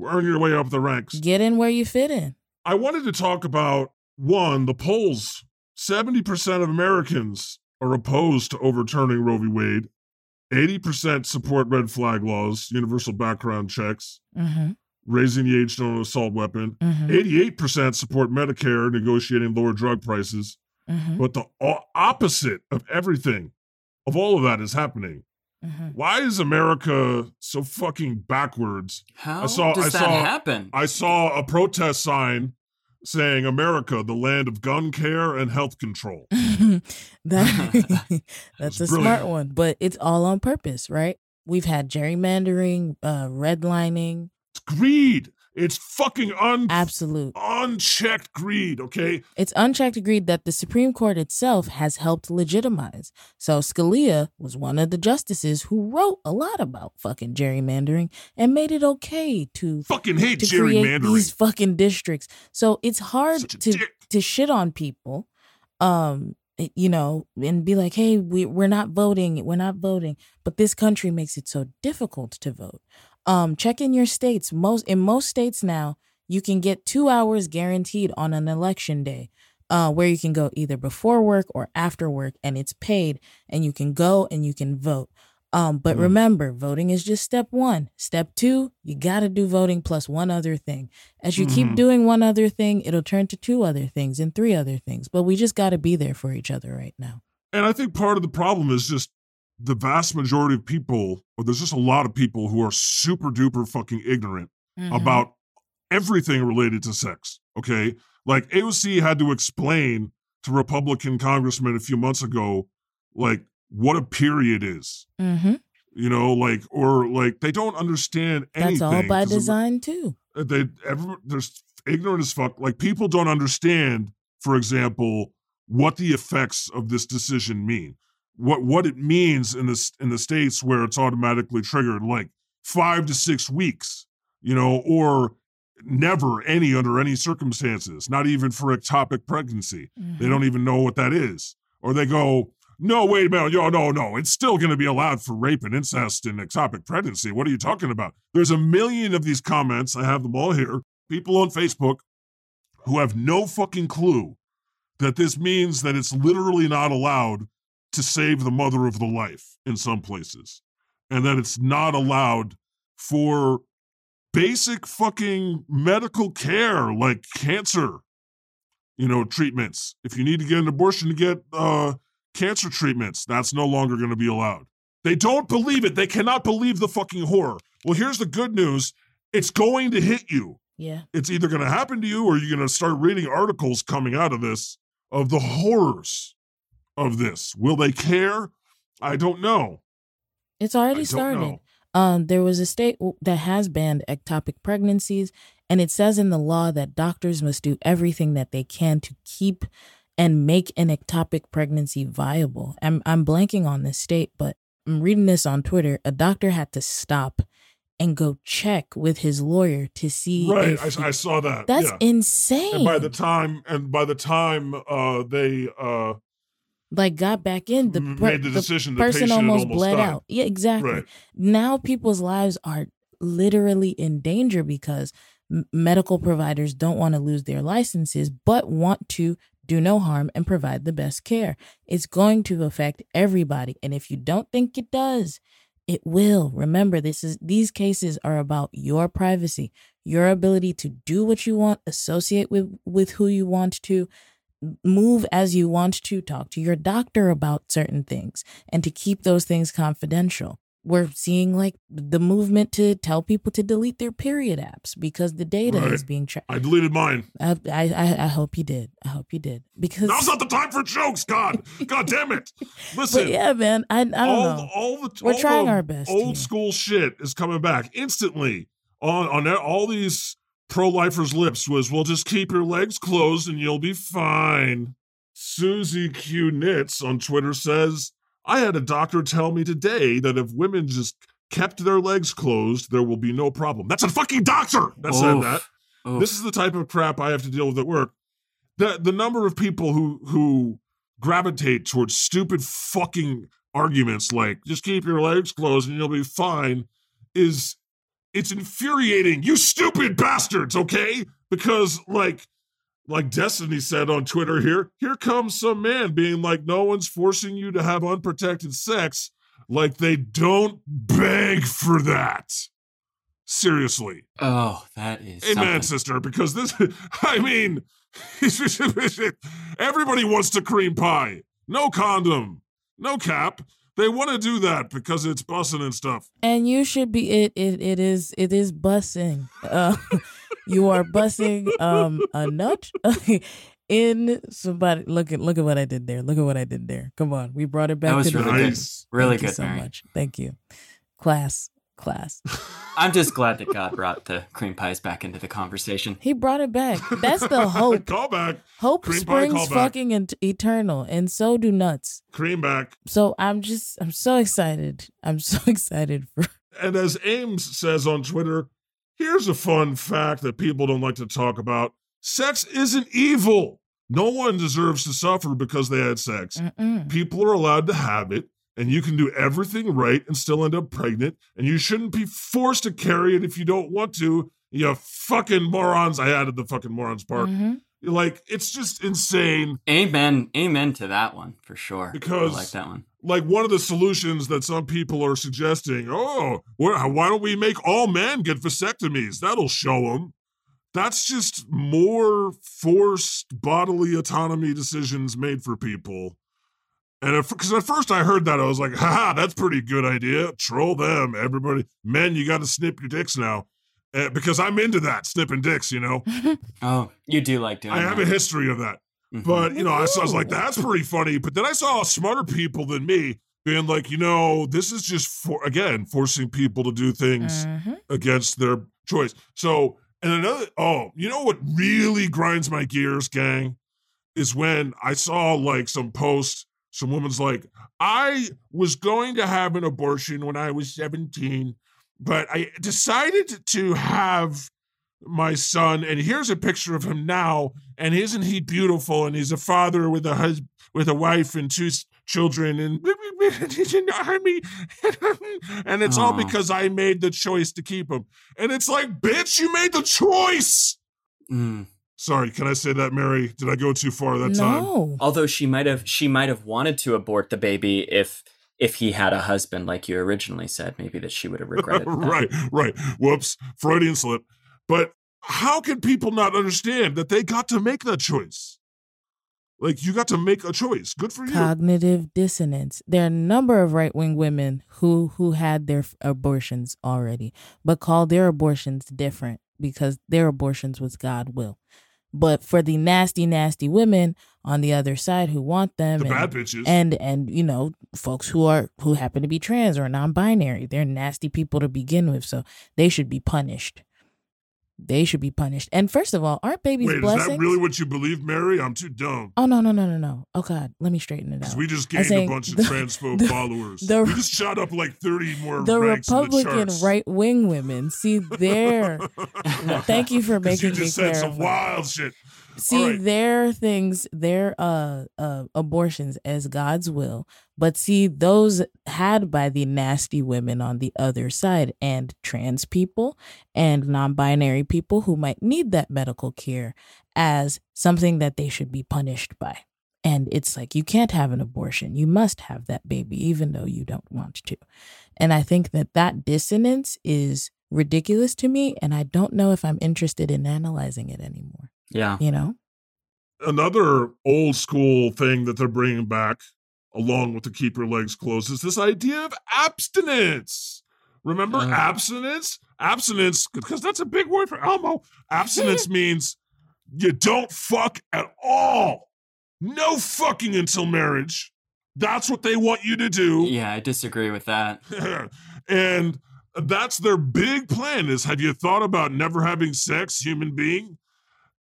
Earn your way up the ranks. Get in where you fit in. I wanted to talk about, one, the polls. 70% of Americans are opposed to overturning Roe v. Wade. 80% support red flag laws, universal background checks, raising the age to own an assault weapon. 88% support Medicare, negotiating lower drug prices. But the opposite of everything, of all of that is happening. Why is America so fucking backwards? How does that happen? I saw a protest sign saying, "America, the land of gun care and health control." That's a brilliant, smart one, but it's all on purpose, right? We've had gerrymandering, redlining. It's greed. It's fucking unchecked greed, okay? It's unchecked greed that the Supreme Court itself has helped legitimize. So Scalia was one of the justices who wrote a lot about fucking gerrymandering and made it okay to fucking hate to gerrymandering. Create these fucking districts. So it's hard to shit on people, you know, and be like, hey, we're not voting. We're not voting. But this country makes it so difficult to vote. Check in your states. In most states now, you can get 2 hours guaranteed on an election day, where you can go either before work or after work, and it's paid, and you can go and you can vote. But remember, voting is just step one. Step two, you got to do voting plus one other thing. As you keep doing one other thing, it'll turn to two other things and three other things. But we just got to be there for each other right now. And I think part of the problem is just the vast majority of people, or there's just a lot of people who are super duper fucking ignorant about everything related to sex, okay? Like AOC had to explain to Republican congressmen a few months ago, like what a period is, you know, like, or like they don't understand anything. That's all by design too. They're ignorant as fuck. Like people don't understand, for example, what the effects of this decision mean. What it means in the states where it's automatically triggered, like 5 to 6 weeks, you know, or never any under any circumstances, not even for ectopic pregnancy. They don't even know what that is. Or they go, no, wait a minute, no, it's still going to be allowed for rape and incest and ectopic pregnancy. What are you talking about? There's a million of these comments. I have them all here. People on Facebook who have no fucking clue that this means that it's literally not allowed to save the mother of the life in some places, and that it's not allowed for basic fucking medical care like cancer, you know, treatments. If you need to get an abortion to get cancer treatments, that's no longer going to be allowed. They don't believe it. They cannot believe the fucking horror. Well, here's the good news. It's going to hit you. Yeah. It's either going to happen to you or you're going to start reading articles coming out of this of the horrors of this. Will they care? I don't know. It's already started. There was a state that has banned ectopic pregnancies, and it says in the law that doctors must do everything that they can to keep and make an ectopic pregnancy viable. I'm blanking on this state, but I'm reading this on Twitter. A doctor had to stop and go check with his lawyer to see. Right, I saw that. That's insane. And by the time they got back in, made the decision, the person almost bled out. Yeah, exactly. Right. Now people's lives are literally in danger because medical providers don't want to lose their licenses, but want to do no harm and provide the best care. It's going to affect everybody. And if you don't think it does, it will. Remember, these cases are about your privacy, your ability to do what you want, associate with who you want to, move as you want to, talk to your doctor about certain things, and to keep those things confidential. We're seeing like the movement to tell people to delete their period apps because the data is being tracked. I deleted mine. I hope you did. I hope you did, because now's not the time for jokes. God damn it! Listen, but yeah, man. I don't know. We're trying our best. Old school shit is coming back instantly on all these pro-lifers' lips was, well, just keep your legs closed and you'll be fine. Susie Q Nitz on Twitter says, I had a doctor tell me today that if women just kept their legs closed, there will be no problem. That's a fucking doctor that said that. Oof. This is the type of crap I have to deal with at work. The number of people who gravitate towards stupid fucking arguments like, just keep your legs closed and you'll be fine, it's infuriating. You stupid bastards, okay? Because like Destiny said on Twitter here comes some man being like, no one's forcing you to have unprotected sex. Like, they don't beg for that. Seriously. Oh, that is amen, something. Sister, because this, I mean, everybody wants to cream pie. No condom. No cap. They want to do that because it's bussing and stuff. And you should be, it is bussing. You are bussing a nut in somebody. Look at what I did there. Come on, we brought it back. That was really good. Thank you so much. Thank you. Class. I'm just glad that God brought the cream pies back into the conversation. He brought it back. That's the hope. Callback. Hope cream springs fucking eternal, and so do nuts. Cream back. So I'm so excited. I'm so excited for. And as Ames says on Twitter, here's a fun fact that people don't like to talk about. Sex isn't evil. No one deserves to suffer because they had sex. Mm-mm. People are allowed to have it. And you can do everything right and still end up pregnant. And you shouldn't be forced to carry it if you don't want to. You fucking morons. I added the fucking morons part. Mm-hmm. Like, it's just insane. Amen. Amen to that one, for sure. Because I like that one. Like, one of the solutions that some people are suggesting, why don't we make all men get vasectomies? That'll show them. That's just more forced bodily autonomy decisions made for people. And because at first I heard that, I was like, haha, that's pretty good idea. Troll them, everybody. Men, you got to snip your dicks now. Because I'm into that, snipping dicks, you know? Oh, you do like doing that. I have a history of that. Mm-hmm. But, you know, I was like, that's pretty funny. But then I saw smarter people than me being like, you know, this is just, forcing people to do things against their choice. So, and you know what really grinds my gears, gang, is when I saw, like, some posts. Some woman's like, I was going to have an abortion when I was 17, but I decided to have my son, and here's a picture of him now, and isn't he beautiful? And he's a father with a husband, with a wife and two children, and he's in the army, and it's all because I made the choice to keep him. And it's like, bitch, you made the choice. Mm. Sorry, can I say that, Mary? Did I go too far that time? Although she might have wanted to abort the baby if he had a husband, like you originally said, maybe that she would have regretted that. Right. Whoops, Freudian slip. But how can people not understand that they got to make that choice? Like, you got to make a choice. Good for you. Cognitive dissonance. There are a number of right-wing women who had their abortions already, but called their abortions different because their abortions was God will. But for the nasty, nasty women on the other side who want them, the bad bitches, and you know, folks who happen to be trans or non-binary, they're nasty people to begin with, so they should be punished. And first of all, aren't babies blessings? Is that really what you believe, Mary? I'm too dumb. Oh, no. Oh, God. Let me straighten it out. We just gained a bunch of transphobe followers. We just shot up like 30 more ranks in the charts. The Republican right-wing women. See, their... Thank you for making me clarify. You just said some wild shit. See, their things, their abortions as God's will, but see, those had by the nasty women on the other side and trans people and non-binary people who might need that medical care as something that they should be punished by. And it's like, you can't have an abortion. You must have that baby, even though you don't want to. And I think that dissonance is ridiculous to me, and I don't know if I'm interested in analyzing it anymore. Yeah. You know? Another old school thing that they're bringing back, along with the keep your legs closed, is this idea of abstinence. Remember abstinence? Abstinence, because that's a big word for Elmo. Abstinence means you don't fuck at all. No fucking until marriage. That's what they want you to do. Yeah, I disagree with that. And that's their big plan is, have you thought about never having sex, human being?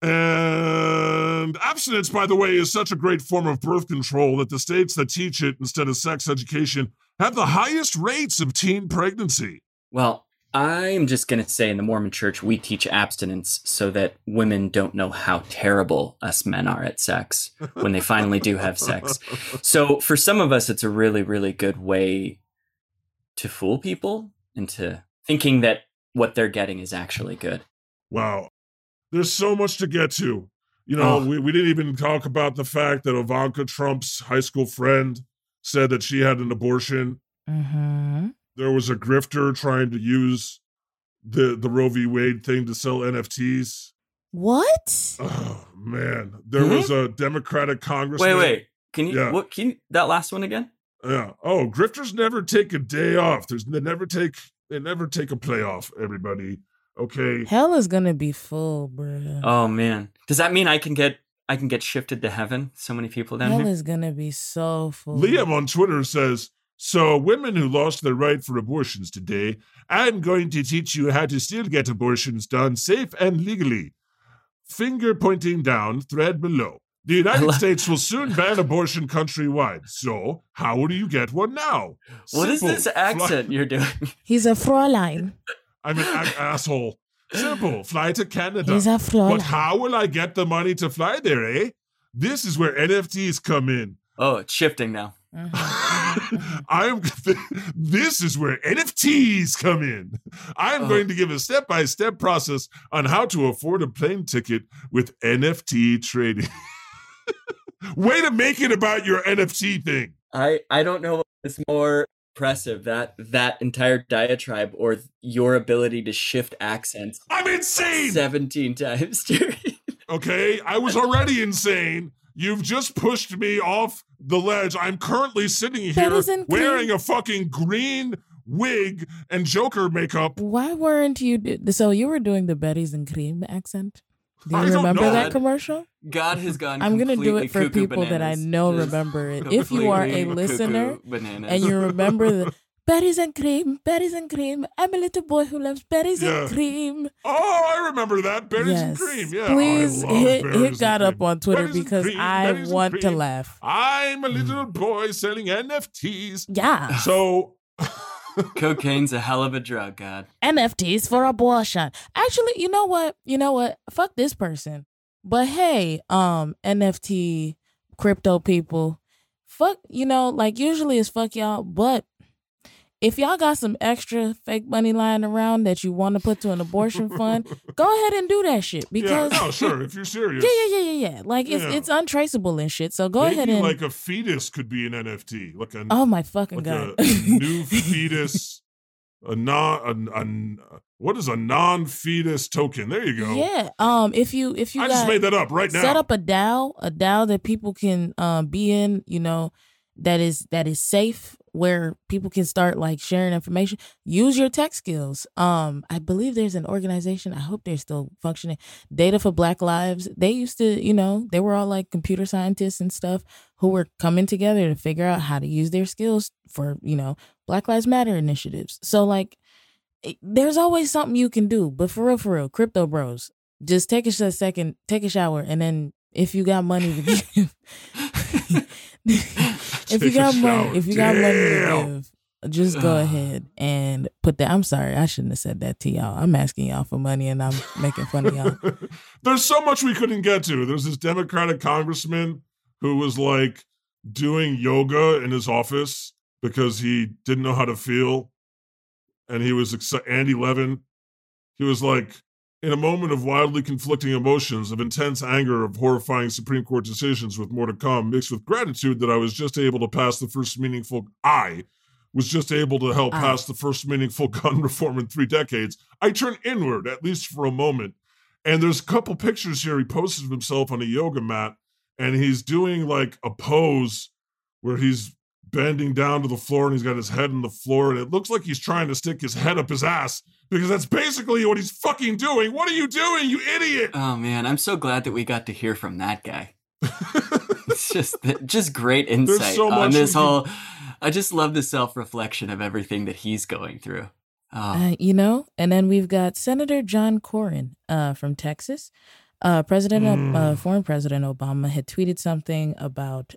And abstinence, by the way, is such a great form of birth control that the states that teach it instead of sex education have the highest rates of teen pregnancy. Well, I'm just going to say in the Mormon Church, we teach abstinence so that women don't know how terrible us men are at sex when they finally do have sex. So for some of us, it's a really, really good way to fool people into thinking that what they're getting is actually good. Wow. There's so much to get to. You know, we didn't even talk about the fact that Ivanka Trump's high school friend said that she had an abortion. Mm-hmm. There was a grifter trying to use the Roe v. Wade thing to sell NFTs. What? Oh, man. There was a Democratic congressman. Wait. Can you that last one again? Yeah. Oh, grifters never take a day off. They never take a playoff, everybody. Okay. Hell is gonna be full, bro. Oh man, does that mean I can get shifted to heaven? So many people down here. Hell is gonna be so full. Liam on Twitter says, So women who lost their right for abortions today, I'm going to teach you how to still get abortions done safe and legally. Finger pointing down, thread below. The United States will soon ban abortion countrywide. So how do you get one now? What Simple. Is this accent you're doing? He's a Fräulein. I'm an asshole. Simple. Fly to Canada. He's a Fräulein. But how will I get the money to fly there, eh? This is where NFTs come in. Oh, it's shifting now. This is where NFTs come in. I'm going to give a step-by-step process on how to afford a plane ticket with NFT trading. Way to make it about your NFT thing. I don't know what's more impressive, that entire diatribe or your ability to shift accents. I'm insane! 17 times, Jerry. Okay, I was already insane. You've just pushed me off the ledge. I'm currently sitting here wearing a fucking green wig and Joker makeup. Why weren't you... So you were doing the Betty's and Cream accent? Do you remember that commercial? God has gone. I'm gonna do it for people bananas. That I know just remember it. If you are a listener and you remember the berries and cream, I'm a little boy who loves berries and cream. Oh, I remember that berries and cream. Yeah, please hit God up on Twitter because I want to laugh. I'm a little boy selling NFTs. Yeah. So. Cocaine's a hell of a drug, God. NFTs for abortion. Actually, you know what? Fuck this person. But hey, NFT crypto people, fuck, usually it's fuck y'all. But if y'all got some extra fake money lying around that you want to put to an abortion fund, go ahead and do that shit. Because yeah, no, sure, if you're serious. Yeah. Like it's untraceable and shit. So go ahead and like a fetus could be an NFT. Like a oh my fucking like god, a new fetus, what is a non-fetus token? There you go. Yeah. If you just made that up right now. Set up a DAO that people can be in. That is safe. Where people can start like sharing information. Use your tech skills. I believe there's an organization. I hope they're still functioning. Data for Black Lives. They used to, they were all like computer scientists and stuff who were coming together to figure out how to use their skills for, Black Lives Matter initiatives. So like, there's always something you can do. But for real, crypto bros, just take a second, take a shower, and then if you got money to give. If you got money to give, just go ahead and put that. I'm sorry, I shouldn't have said that to y'all. I'm asking y'all for money and I'm making fun of y'all. There's so much we couldn't get to. There's this Democratic congressman who was like doing yoga in his office because he didn't know how to feel. And he was Andy Levin. He was like, in a moment of wildly conflicting emotions, of intense anger, of horrifying Supreme Court decisions with more to come, mixed with gratitude that I was just able to pass the first meaningful... I was just able to help pass the first meaningful gun reform in 3 decades. I turned inward, at least for a moment. And there's a couple pictures here. He posted himself on a yoga mat, and he's doing like a pose where he's bending down to the floor and he's got his head on the floor. And it looks like he's trying to stick his head up his ass. Because that's basically what he's fucking doing. What are you doing, you idiot? Oh, man, I'm so glad that we got to hear from that guy. It's just great insight on this whole... I just love the self-reflection of everything that he's going through. Oh. And then we've got Senator John Cornyn from Texas. Former President Obama had tweeted something about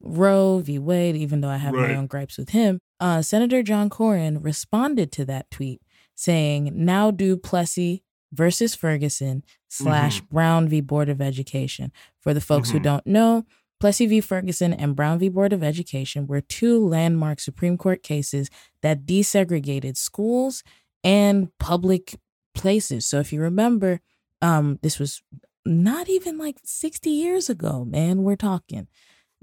Roe v. Wade, even though I have my own gripes with him. Senator John Cornyn responded to that tweet, saying, now do Plessy versus Ferguson / Brown v. Board of Education. For the folks who don't know, Plessy v. Ferguson and Brown v. Board of Education were 2 landmark Supreme Court cases that desegregated schools and public places. So if you remember, this was not even like 60 years ago, man, we're talking.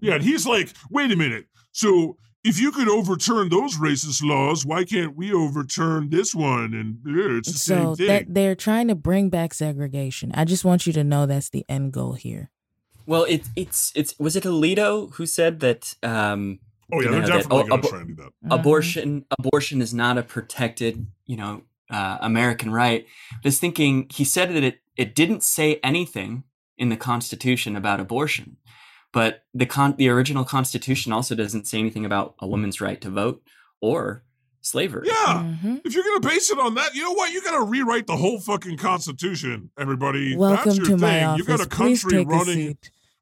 Yeah, and he's like, wait a minute. So... if you could overturn those racist laws, why can't we overturn this one? And it's the same thing. So they're trying to bring back segregation. I just want you to know that's the end goal here. Well, was it Alito who said that? They're definitely going to try and do that. Abortion is not a protected, American right. Just thinking, he said that it didn't say anything in the Constitution about abortion. But the original Constitution also doesn't say anything about a woman's right to vote or slavery. Yeah. Mm-hmm. If you're going to base it on that, you know what? You got to rewrite the whole fucking Constitution, everybody. Welcome That's your to thing. My office. You got a country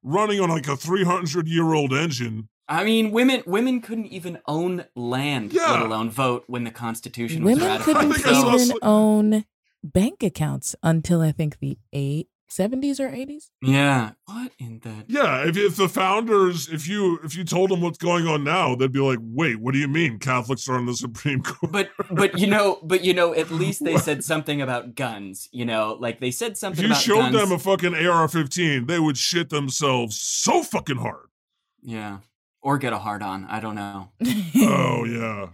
running on like a 300-year-old engine. I mean, women couldn't even own land, let alone vote when the Constitution was ratified. Women couldn't even own bank accounts until I think the 70s or 80s. Yeah. What in the... Yeah, if the founders, if you told them what's going on now, they'd be like, wait, what do you mean Catholics are on the Supreme Court? But at least they said something about guns, like they said something about guns. If you showed them a fucking AR-15, they would shit themselves so fucking hard. Yeah. Or get a hard on. I don't know. Oh, yeah.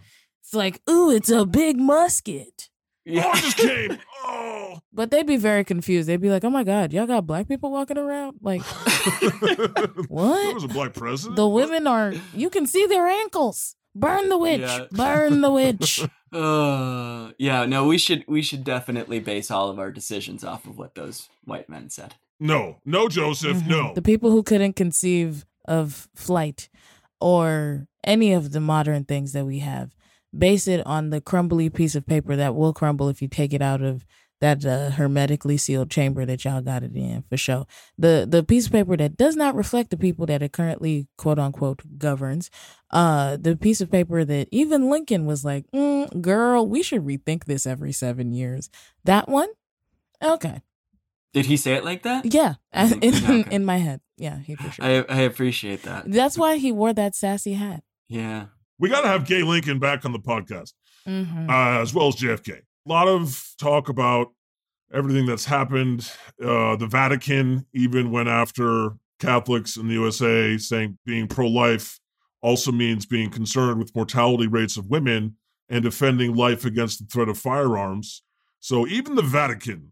It's like, ooh, it's a big musket. Yeah. Oh, I just came. Oh. But they'd be very confused. They'd be like, oh, my God, y'all got black people walking around? Like, what? There was a black president? The women are, you can see their ankles. Burn the witch. Yeah. Burn the witch. We should definitely base all of our decisions off of what those white men said. No, Joseph, mm-hmm. No. The people who couldn't conceive of flight or any of the modern things that we have. Base it on the crumbly piece of paper that will crumble if you take it out of that hermetically sealed chamber that y'all got it in, for sure. The piece of paper that does not reflect the people that it currently, quote unquote, governs. The piece of paper that even Lincoln was like, girl, we should rethink this every 7 years. That one? Okay. Did he say it like that? Yeah, in my head. Yeah, he for sure. I appreciate that. That's why he wore that sassy hat. Yeah. We got to have Gay Lincoln back on the podcast, mm-hmm. As well as JFK. A lot of talk about everything that's happened. The Vatican even went after Catholics in the USA, saying being pro-life also means being concerned with mortality rates of women and defending life against the threat of firearms. So even the Vatican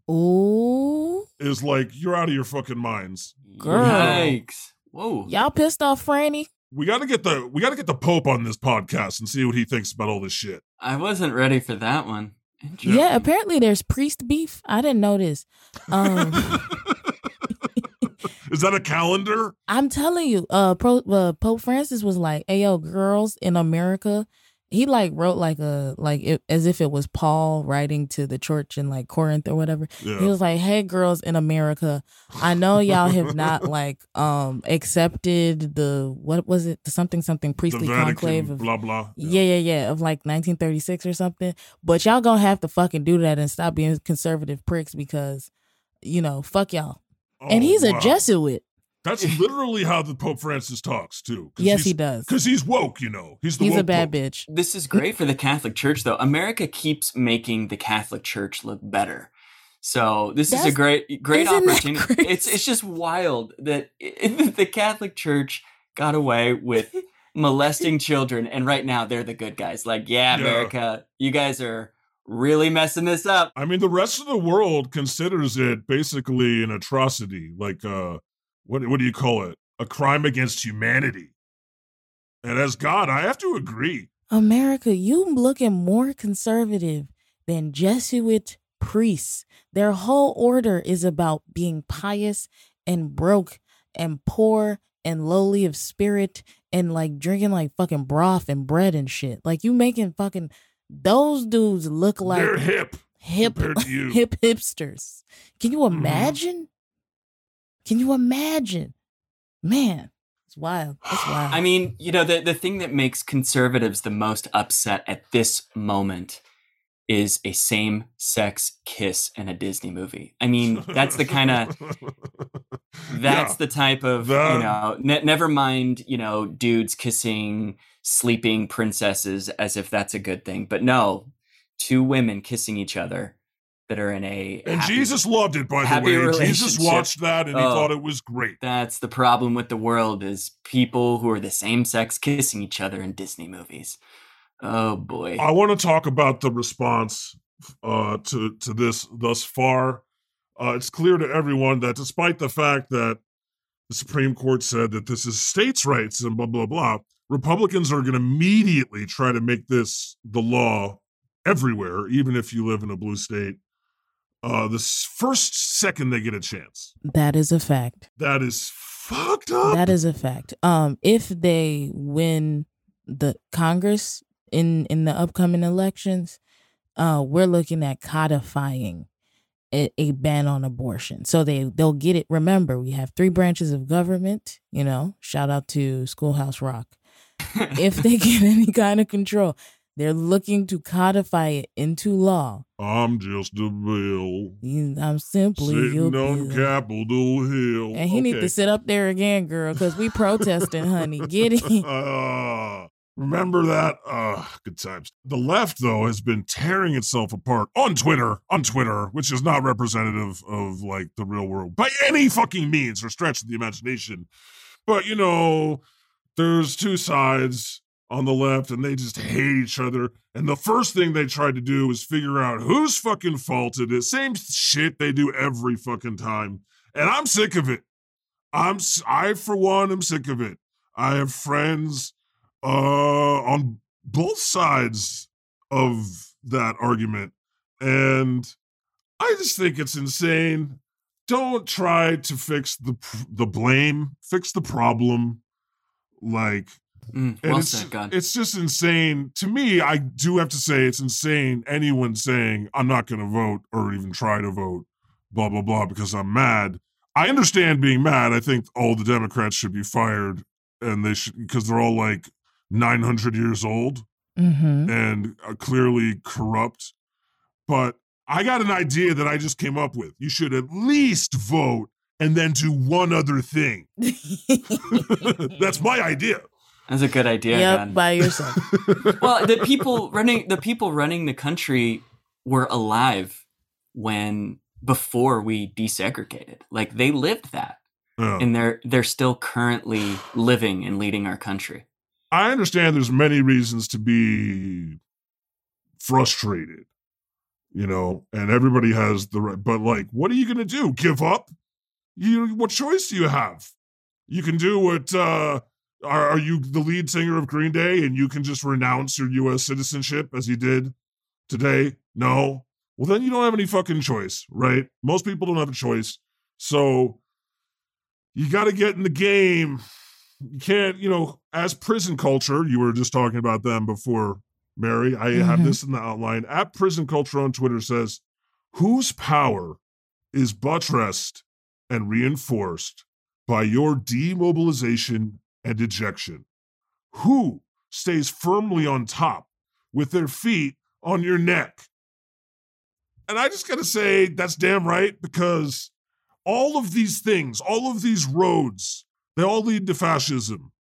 is like, you're out of your fucking minds. Yikes. Whoa. Y'all pissed off Franny. We got to get the Pope on this podcast and see what he thinks about all this shit. I wasn't ready for that one. Yeah, apparently there's priest beef. I didn't know this. Is that a calendar? I'm telling you, Pope Francis was like, "Hey, yo, girls in America." He like wrote as if it was Paul writing to the church in like Corinth or whatever. Yeah. He was like, "Hey, girls in America, I know y'all have not accepted the what was it the something priestly Vatican, conclave of blah blah yeah of like 1936 or something, but y'all gonna have to fucking do that and stop being conservative pricks because fuck y'all." Oh, and he's a Jesuit. That's literally how the Pope Francis talks, too. Yes, he does. Because he's woke, He's woke a bad Pope. Bitch. This is great for the Catholic Church, though. America keeps making the Catholic Church look better. So this is a great opportunity. It's just wild that the Catholic Church got away with molesting children. And right now, they're the good guys. Like, yeah, America, you guys are really messing this up. I mean, the rest of the world considers it basically an atrocity, like... What do you call it? A crime against humanity. And as God, I have to agree. America, you looking more conservative than Jesuit priests. Their whole order is about being pious and broke and poor and lowly of spirit and like drinking like fucking broth and bread and shit. Like you making fucking those dudes look like they're hip compared to you. Hip hipsters. Can you imagine? Can you imagine? Man, it's wild. It's wild. I mean, the thing that makes conservatives the most upset at this moment is a same-sex kiss in a Disney movie. I mean, that's the kind of... the type of, never mind, dudes kissing sleeping princesses as if that's a good thing. But no, two women kissing each other. That are in a and happy, Jesus loved it, by the way. Jesus watched that and he thought it was great. That's the problem with the world is people who are the same sex kissing each other in Disney movies. Oh boy! I want to talk about the response to this thus far. It's clear to everyone that despite the fact that the Supreme Court said that this is states' rights and blah blah blah, Republicans are going to immediately try to make this the law everywhere, even if you live in a blue state. The first second they get a chance. That is a fact. That is fucked up. That is a fact. If they win the Congress in the upcoming elections, we're looking at codifying a ban on abortion. So they'll get it. Remember, we have three branches of government, you know, shout out to Schoolhouse Rock. If they get any kind of control, they're looking to codify it into law. I'm just a bill. I'm simply sitting on Capitol Hill. And he need to sit up there again, girl, because we protesting, honey. Get it? Remember that? Good times. The left, though, has been tearing itself apart on Twitter, which is not representative of, like, the real world by any fucking means or stretch of the imagination. But, you know, there's two sides on the left, and they just hate each other. And the first thing they tried to do was figure out whose fucking fault it is. Same shit they do every fucking time. And I'm sick of it. I, for one, am sick of it. I have friends on both sides of that argument. And I just think it's insane. Don't try to fix the blame. Fix the problem. Like... it's just insane to me. I do have to say it's insane. Anyone saying I'm not going to vote or even try to vote, blah, blah, blah, because I'm mad. I understand being mad. I think all the Democrats should be fired, and they should, because they're all like 900 years old and are clearly corrupt. But I got an idea that I just came up with. You should at least vote and then do one other thing. That's my idea. That's a good idea. Yeah, by yourself. Well, the people running the country were alive before we desegregated. Like, they lived that, and they're still currently living and leading our country. I understand there's many reasons to be frustrated, you know, and everybody has the right. But like, what are you going to do? Give up? What choice do you have? You can do what. Are you the lead singer of Green Day and you can just renounce your U.S. citizenship as he did today? No. Well, then you don't have any fucking choice, right? Most people don't have a choice. So you got to get in the game. You can't, you know, as Prison Culture, you were just talking about them before, Mary. I have this in the outline. At Prison Culture on Twitter says, whose power is buttressed and reinforced by your demobilization and dejection? Who stays firmly on top with their feet on your neck? And I just gotta say, that's damn right, because all of these things, all of these roads, they all lead to fascism,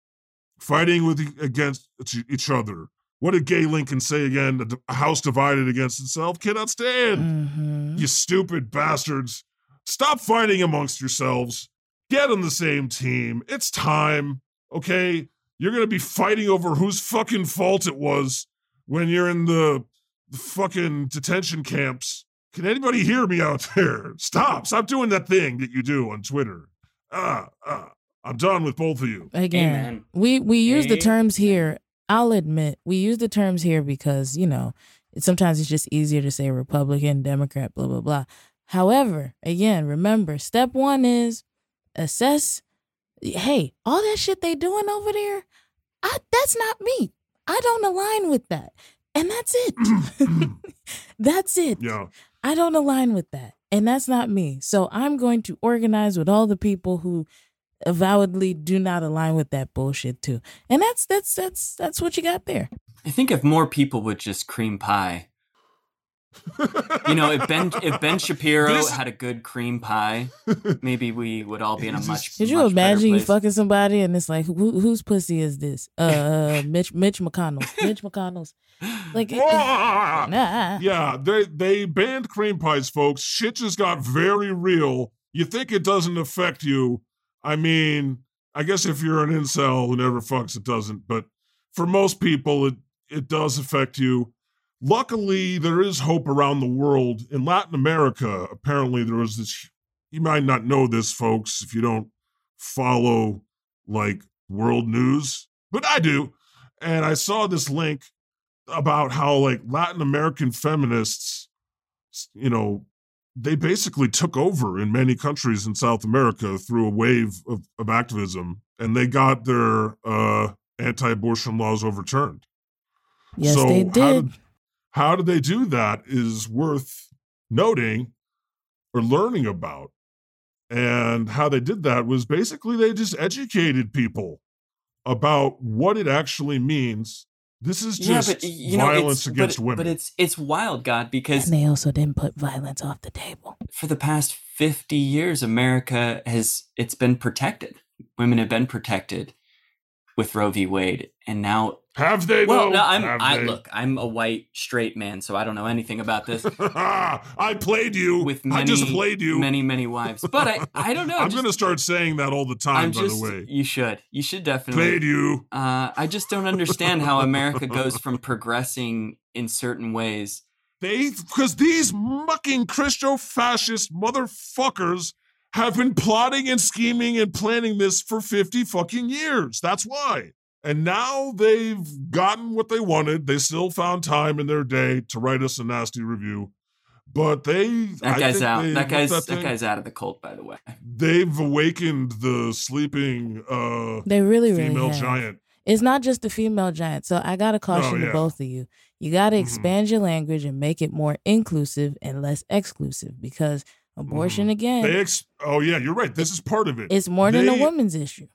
fighting against each other. What did gay Lincoln say again? A house divided against itself cannot stand. You stupid bastards. Stop fighting amongst yourselves. Get on the same team. It's time. Okay, you're going to be fighting over whose fucking fault it was when you're in the fucking detention camps. Can anybody hear me out there? Stop doing that thing that you do on Twitter. I'm done with both of you. Again, amen. We use the terms here. I'll admit, we use the terms here because, you know, sometimes it's just easier to say Republican, Democrat, blah, blah, blah. However, again, remember, step one is assess. Hey, all that shit they doing over there, that's not me. I don't align with that. And that's it. That's it. Yeah. I don't align with that. And that's not me. So I'm going to organize with all the people who avowedly do not align with that bullshit too. And that's what you got there. I think if more people would just cream pie. You know, if Ben Shapiro had a good cream pie, maybe we would all be in a much. Could you much imagine you fucking somebody and it's like, whose pussy is this? Mitch McConnell's. Like, nah. Yeah, they banned cream pies, folks. Shit just got very real. You think it doesn't affect you? I mean, I guess if you're an incel who never fucks, it doesn't. But for most people, it does affect you. Luckily, there is hope around the world. In Latin America, apparently there was this, you might not know this, folks, if you don't follow, like, world news, but I do. And I saw this link about how, like, Latin American feminists, you know, they basically took over in many countries in South America through a wave of activism, and they got their anti-abortion laws overturned. Yes, so they did. How did they do that is worth noting or learning about. And how they did that was basically they just educated people about what it actually means. This is just violence against women. But it's wild, God, because... And they also didn't put violence off the table. For the past 50 years, America it's been protected. Women have been protected with Roe v. Wade. And now... Have they, though? Well, no, I'm a white, straight man, so I don't know anything about this. I played you. Many, many wives. But I don't know. I'm going to start saying that all the time, by the way. You should. You should definitely. Played you. I just don't understand how America goes from progressing in certain ways. Because these mucking Christo-fascist motherfuckers have been plotting and scheming and planning this for 50 fucking years. That's why. And now they've gotten what they wanted. They still found time in their day to write us a nasty review. But that guy's out of the cult, by the way. They've awakened the sleeping female giant. It's not just the female giant. So I got to caution to both of you. You got to expand your language and make it more inclusive and less exclusive, because abortion, again. You're right. This is part of it. It's more than a woman's issue.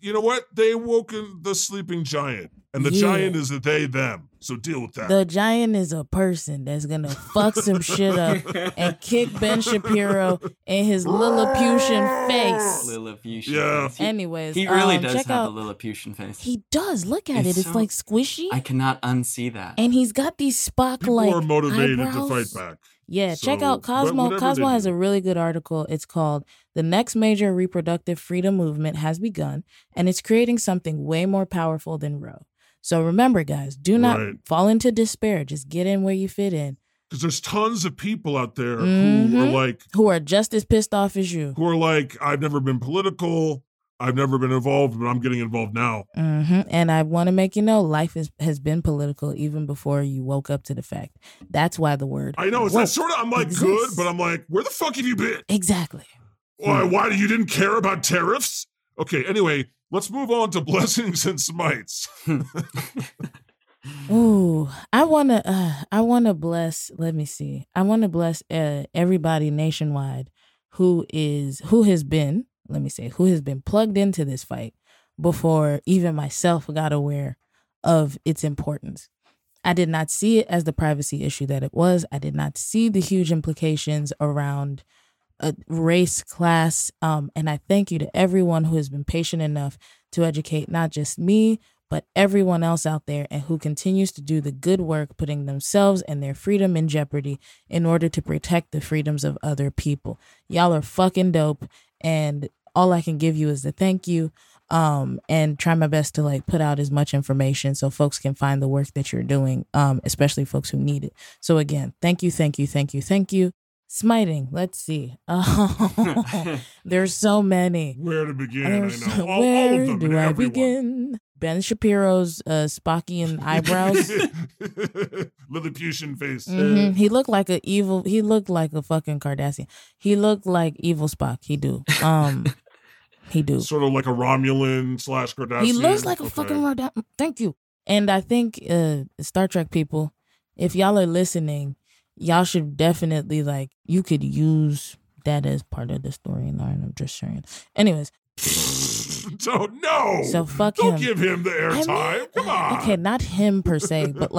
You know what? They awoken the sleeping giant, and the giant is a they, them. So deal with that. The giant is a person that's going to fuck some shit up and kick Ben Shapiro in his Lilliputian face. Lilliputian. Yeah. Anyways. He really does have a Lilliputian face. He does. Look at it. It's like squishy. I cannot unsee that. And he's got these Spock-like eyebrows. People are motivated to fight back. Yeah, so, check out Cosmo. Cosmo has a really good article. It's called "The Next Major Reproductive Freedom Movement Has Begun," and it's creating something way more powerful than Roe. So remember, guys, do not fall into despair. Just get in where you fit in. Because there's tons of people out there who are like... Who are just as pissed off as you. Who are like, I've never been political, I've never been involved, but I'm getting involved now. And I want to make you know, life has been political even before you woke up to the fact. That's why the word... I know, it's that sort of... I'm like, exists. Good, but I'm like, where the fuck have you been? Exactly. Why you didn't care about tariffs? Okay, anyway, let's move on to blessings and smites. Ooh, I want to bless... Let me see. I want to bless everybody nationwide who has been plugged into this fight before even myself got aware of its importance. I did not see it as the privacy issue that it was. I did not see the huge implications around race, class. And I thank you to everyone who has been patient enough to educate not just me, but everyone else out there, and who continues to do the good work, putting themselves and their freedom in jeopardy in order to protect the freedoms of other people. Y'all are fucking dope. And all I can give you is the thank you, and try my best to put out as much information so folks can find the work that you're doing, especially folks who need it. So again, thank you, thank you, thank you, thank you. Smiting. Let's see. Oh, there's so many. Where to begin? I know. Where all of them, do I begin? Ben Shapiro's Spockian eyebrows, Lilliputian face. Mm-hmm. He looked like a fucking Kardashian. He looked like evil Spock. He do. He do. Sort of like a Romulan / Kardashian. He looks like a fucking Romulan. Thank you. And I think Star Trek people, if y'all are listening, y'all should definitely you could use that as part of the storyline. I'm just sharing. Anyways. So fuck him. Don't give him the airtime. Come on. Okay, not him per se, but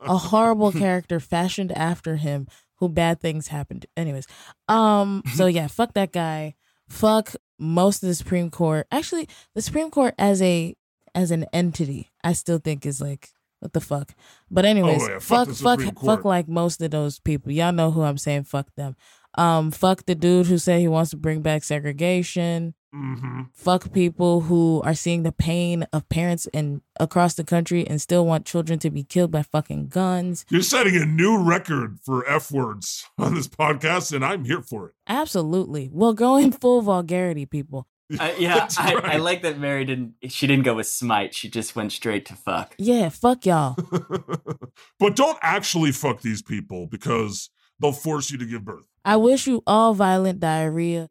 a horrible character fashioned after him who bad things happened. Anyways, fuck that guy. Fuck most of the Supreme Court. Actually, the Supreme Court as an entity, I still think is what the fuck. But anyways, fuck most of those people. Y'all know who I'm saying. Fuck them. Fuck the dude who said he wants to bring back segregation. Mm-hmm. Fuck people who are seeing the pain of parents across the country and still want children to be killed by fucking guns. You're setting a new record for F words on this podcast, and I'm here for it. Absolutely. Well, go in full vulgarity, people. Right. I like that Mary didn't go with smite. She just went straight to fuck. Yeah, fuck y'all. But don't actually fuck these people, because they'll force you to give birth. I wish you all violent diarrhea.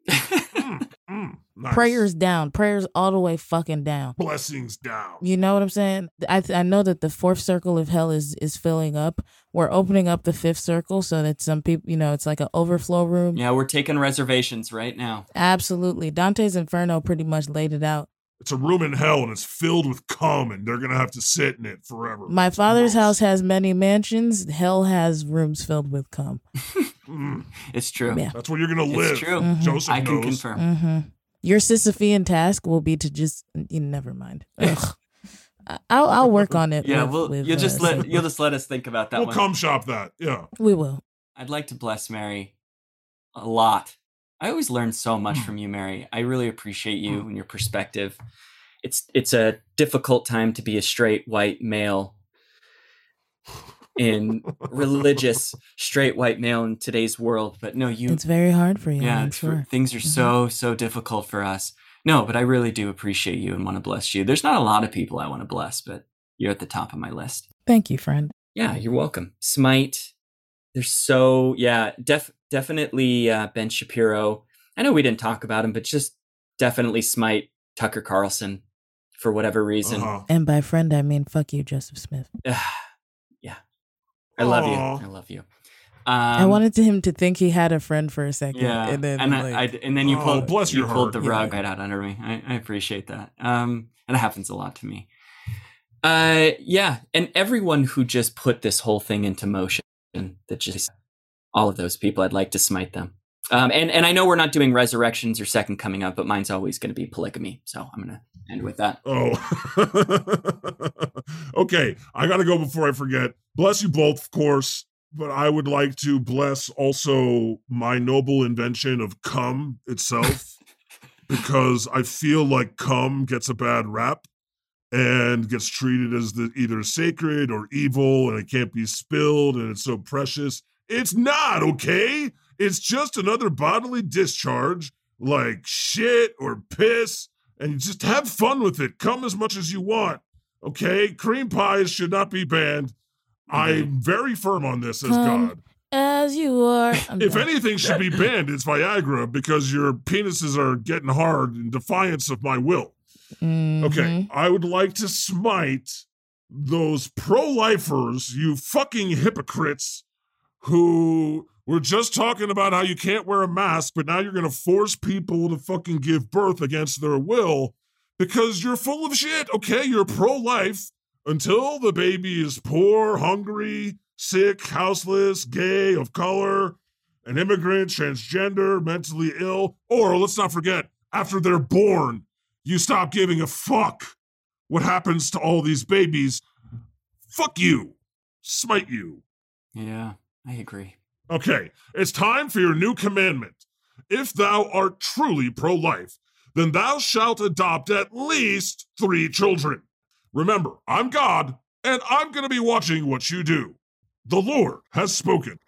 Nice. Prayers down. Prayers all the way fucking down. Blessings down. You know what I'm saying? I know that the fourth circle of hell is filling up. We're opening up the fifth circle so that some people, you know, it's like an overflow room. Yeah, we're taking reservations right now. Absolutely. Dante's Inferno pretty much laid it out. It's a room in hell and it's filled with cum and they're going to have to sit in it forever. My father's house has many mansions. Hell has rooms filled with cum. It's true. Yeah. That's where you're going to live. It's true. Mm-hmm. Joseph I knows. Can confirm. Mm-hmm. Your Sisyphean task will be to just, you know, never mind. Ugh. I'll work on it. Yeah, you'll just let us think about that. We'll come shop that. Yeah, we will. I'd like to bless Mary a lot. I always learn so much from you, Mary. I really appreciate you and your perspective. It's a difficult time to be a straight white male in religious straight white male in today's world. But no, it's very hard for you. Yeah, I'm sure. Things are so difficult for us. No, but I really do appreciate you and want to bless you. There's not a lot of people I want to bless, but you're at the top of my list. Thank you, friend. Yeah, you're welcome. Smite. There's so, yeah, definitely Ben Shapiro. I know we didn't talk about him, but just definitely Smite Tucker Carlson for whatever reason. Uh-huh. And by friend, I mean, fuck you, Joseph Smith. Yeah. I love you. I love you. I wanted him to think he had a friend for a second. Yeah. And then you pulled the rug right out under me. I appreciate that. And it happens a lot to me. Yeah. And everyone who just put this whole thing into motion, that just all of those people, I'd like to smite them. And I know we're not doing resurrections or second coming up, but mine's always going to be polygamy. So I'm going to end with that. Oh, okay. I got to go before I forget. Bless you both, of course. But I would like to bless also my noble invention of cum itself, because I feel like cum gets a bad rap and gets treated as either sacred or evil, and it can't be spilled, and it's so precious. It's not, okay? It's just another bodily discharge, like shit or piss, and just have fun with it. Cum as much as you want, okay? Cream pies should not be banned. I'm very firm on this as God. As you are. If anything should be banned, it's Viagra, because your penises are getting hard in defiance of my will. Mm-hmm. Okay, I would like to smite those pro-lifers, you fucking hypocrites, who were just talking about how you can't wear a mask, but now you're going to force people to fucking give birth against their will because you're full of shit. Okay, you're pro-life. Until the baby is poor, hungry, sick, houseless, gay, of color, an immigrant, transgender, mentally ill, or let's not forget, after they're born, you stop giving a fuck what happens to all these babies. Fuck you. Smite you. Yeah, I agree. Okay, it's time for your new commandment. If thou art truly pro-life, then thou shalt adopt at least 3 children. Remember, I'm God, and I'm going to be watching what you do. The Lord has spoken.